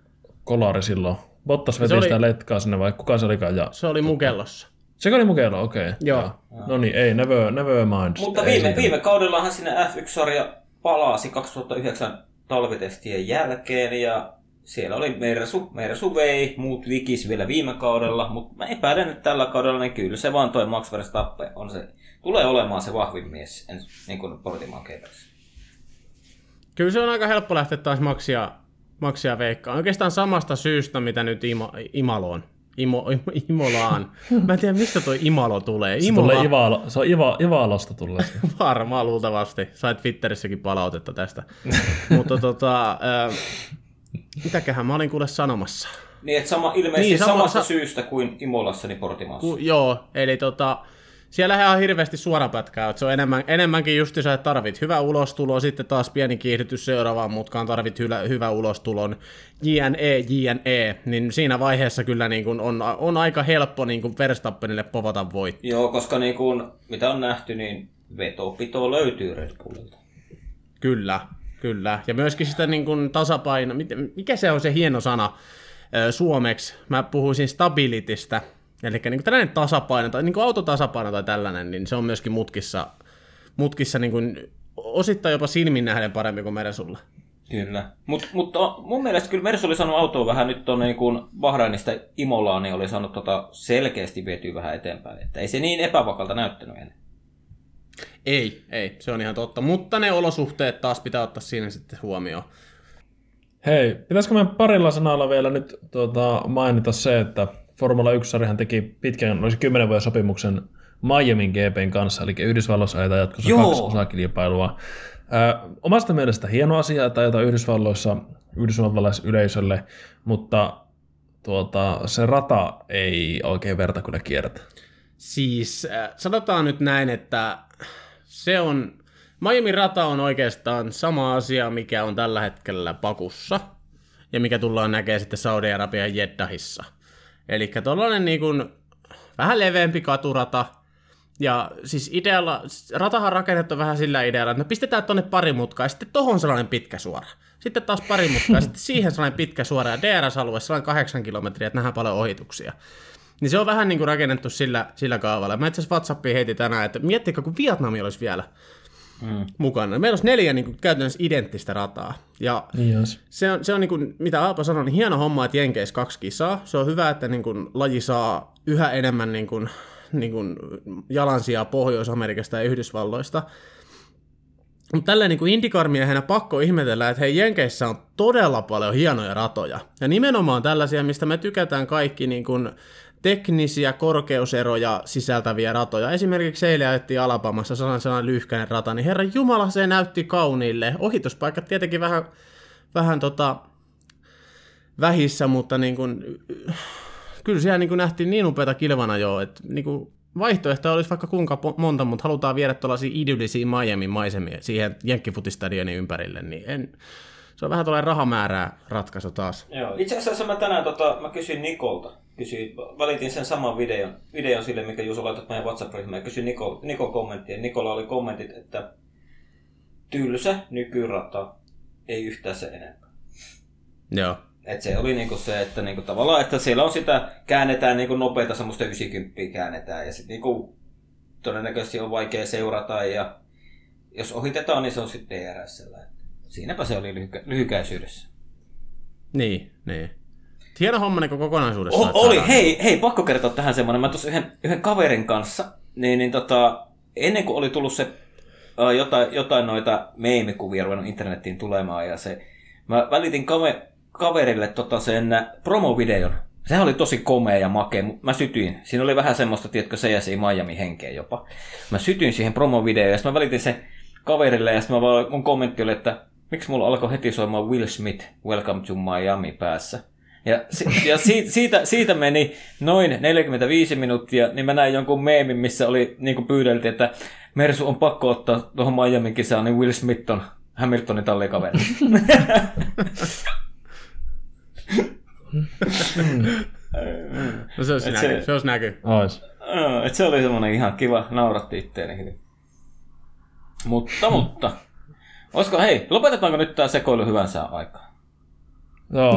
kolari silloin? Bottas veti sitä letkaa sinne vai kuka se olikaan? Se oli Mugellossa. Se oli Mugello, okei. Joo. No niin, ei, never mind. Mutta viime kaudellahan sinne F1-sarja palasi 2009 talvitestien jälkeen ja siellä oli Mersu vei, muut vikis vielä viime kaudella, mutta mä epäilen nyt tällä kaudella, niin kyllä se vaan toi Max Verstappen tulee olemaan se vahvin mies niin kuin Portimaan kevässä. Kyllä se on aika helppo lähteä taas Maxia veikkaan. Oikeastaan samasta syystä, mitä nyt Imaloon. Imolaan. Mä en tiedä, mistä toi Imalo tulee. Se on Ivalosta tulee. Varmaan luultavasti. Sait Twitterissäkin palautetta tästä. Mutta mitäköhän mä olin kuule sanomassa? Niin, että samasta syystä kuin Imolassa, niin Portimaassa. Joo, eli siellähän on hirveästi suorapätkää, että se on enemmänkin justi sä tarvit hyvä ulostulo, sitten taas pieni kiihdytys seuraavaan mutkaan, tarvit hyvä ulostulon, jne, niin siinä vaiheessa kyllä niin kuin on aika helppo niin kuin Verstappenille povata voitto. Joo, koska niin kuin, mitä on nähty, niin vetopito löytyy Red Bullilta. Kyllä. Ja myöskin sitä niin kuin tasapaino, mikä se on se hieno sana suomeksi? Mä puhuisin stabilitystä, eli niin tällainen tasapaino, tai niin kuin autotasapaino tai tällainen, niin se on myöskin mutkissa niin kuin osittain jopa silmin nähden parempi kuin Mersulla. Kyllä, mutta mun mielestä kyllä Mersu oli saanut autoa vähän nyt tuonne niin Bahrainista Imolaan, niin oli saanut selkeästi vietyä vähän eteenpäin, että ei se niin epävakalta näyttänyt enää. Ei, se on ihan totta, mutta ne olosuhteet taas pitää ottaa siinä sitten huomioon. Hei, pitäisikö meidän parilla sanalla vielä nyt mainita se, että Formula 1-sarjahan teki pitkään, olisi 10 vuoden sopimuksen Miamin GP:n kanssa, eli Yhdysvalloissa ajetaan jatkossa 2 osakilpailua. Omasta mielestä hieno asia, että ajetaan Yhdysvalloissa yhdysvaltalaisyleisölle, mutta se rata ei oikein verta kyllä kiertä. Siis sanotaan nyt näin, että se on, Miamin rata on oikeastaan sama asia, mikä on tällä hetkellä Bakussa ja mikä tullaan näkemään sitten Saudi-Arabian Jeddahissa. Eli tuollainen niin kuin vähän leveämpi katurata ja siis idealla, ratahan on rakennettu vähän sillä idealla, että pistetään tuonne pari mutkaa ja sitten tohon sellainen pitkä suora. Sitten taas pari mutkaa ja sitten siihen sellainen pitkä suora ja DRS-alue sellainen 8 kilometriä, että nähdään paljon ohituksia. Niin se on vähän niin kuin rakennettu sillä kaavalla. Mä itse asiassa WhatsAppiin heitin tänään, että miettikää, kun Vietnami olisi vielä mukana. Meillä olisi 4 niin kuin käytännössä identtistä rataa. Ja se on niin kuin, mitä Alpo sanoi, niin hieno homma, että Jenkeissä 2 kisaa. Se on hyvä, että niin kuin laji saa yhä enemmän niin kuin niin kuin jalansijaa Pohjois-Amerikasta ja Yhdysvalloista. Mutta tälleen niin indikaarmiehenä pakko ihmetellä, että hei, Jenkeissä on todella paljon hienoja ratoja. Ja nimenomaan tällaisia, mistä me tykätään kaikki niin kuin teknisiä korkeuseroja sisältäviä ratoja. Esimerkiksi eilen ajettiin Alabamassa sanan lyhkäinen rata, niin herran jumala, se näytti kauniille. Ohituspaikat tietenkin vähän vähissä, mutta niin kuin, kyllä siellä niin kuin nähtiin niin upeata kilvana jo, että niin kuin vaihtoehtoja olisi vaikka kuinka monta, mutta halutaan viedä tuollaisia idyllisiä Miamin maisemia siihen jenkkifutistadionin ympärille, niin se on vähän tuollainen rahamäärää ratkaisu taas. Joo, itse asiassa mä tänään mä kysyin Nikolta, valitin sen saman videon sille, mikä Juuso laitat meidän WhatsApp-ryhmään, ja kysyin Nikon kommenttia. Nikolla oli kommentit, että tylsä nykyrata, ei yhtään se enempää. Joo. Että se oli niinku se, että niinku tavallaan, että siellä on sitä, käännetään niinku nopeita, semmoista 90 käännetään, ja sitten niinku todennäköisesti on vaikea seurata, ja jos ohitetaan, niin se on sitten DRS:llä. Siinäpä se oli lyhykäisyydessä. Niin. Hieno homma niin kokonaisuudessaan. Oli, hei, pakko kertoa tähän semmoinen. Mä tuossa yhden kaverin kanssa, niin, ennen kuin oli tullut se jotain noita meemikuvia ruvennut internettiin tulemaan, ja se, mä välitin kaverille sen promovideon. Sehän oli tosi komea ja makea, mutta mä sytyin. Siinä oli vähän semmoista, tiedätkö, CSI Miami henkeä jopa. Mä sytyin siihen promovideoon, ja sitten mä välitin sen kaverille, ja sitten mun kommentti oli, että miksi mulla alkoi heti soimaan Will Smith Welcome to Miami päässä. Ja siitä meni noin 45 minuuttia, niin mä näin jonkun meemin, missä oli, niin kuin pyydeltiin, että Mersu on pakko ottaa tuohon Miamin kisaan, niin Will Smith on Hamiltonin tallikaveri. No se olisi näky. Se olisi näky. Se oli semmoinen ihan kiva, nauratti itteeni hyvin. Mutta. Hei, lopetetaanko nyt tää sekoilu hyvän sään aikaan? Joo,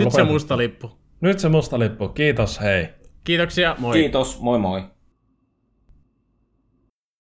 nyt se musta lippu. Kiitos, hei. Kiitoksia, moi. Kiitos, moi moi.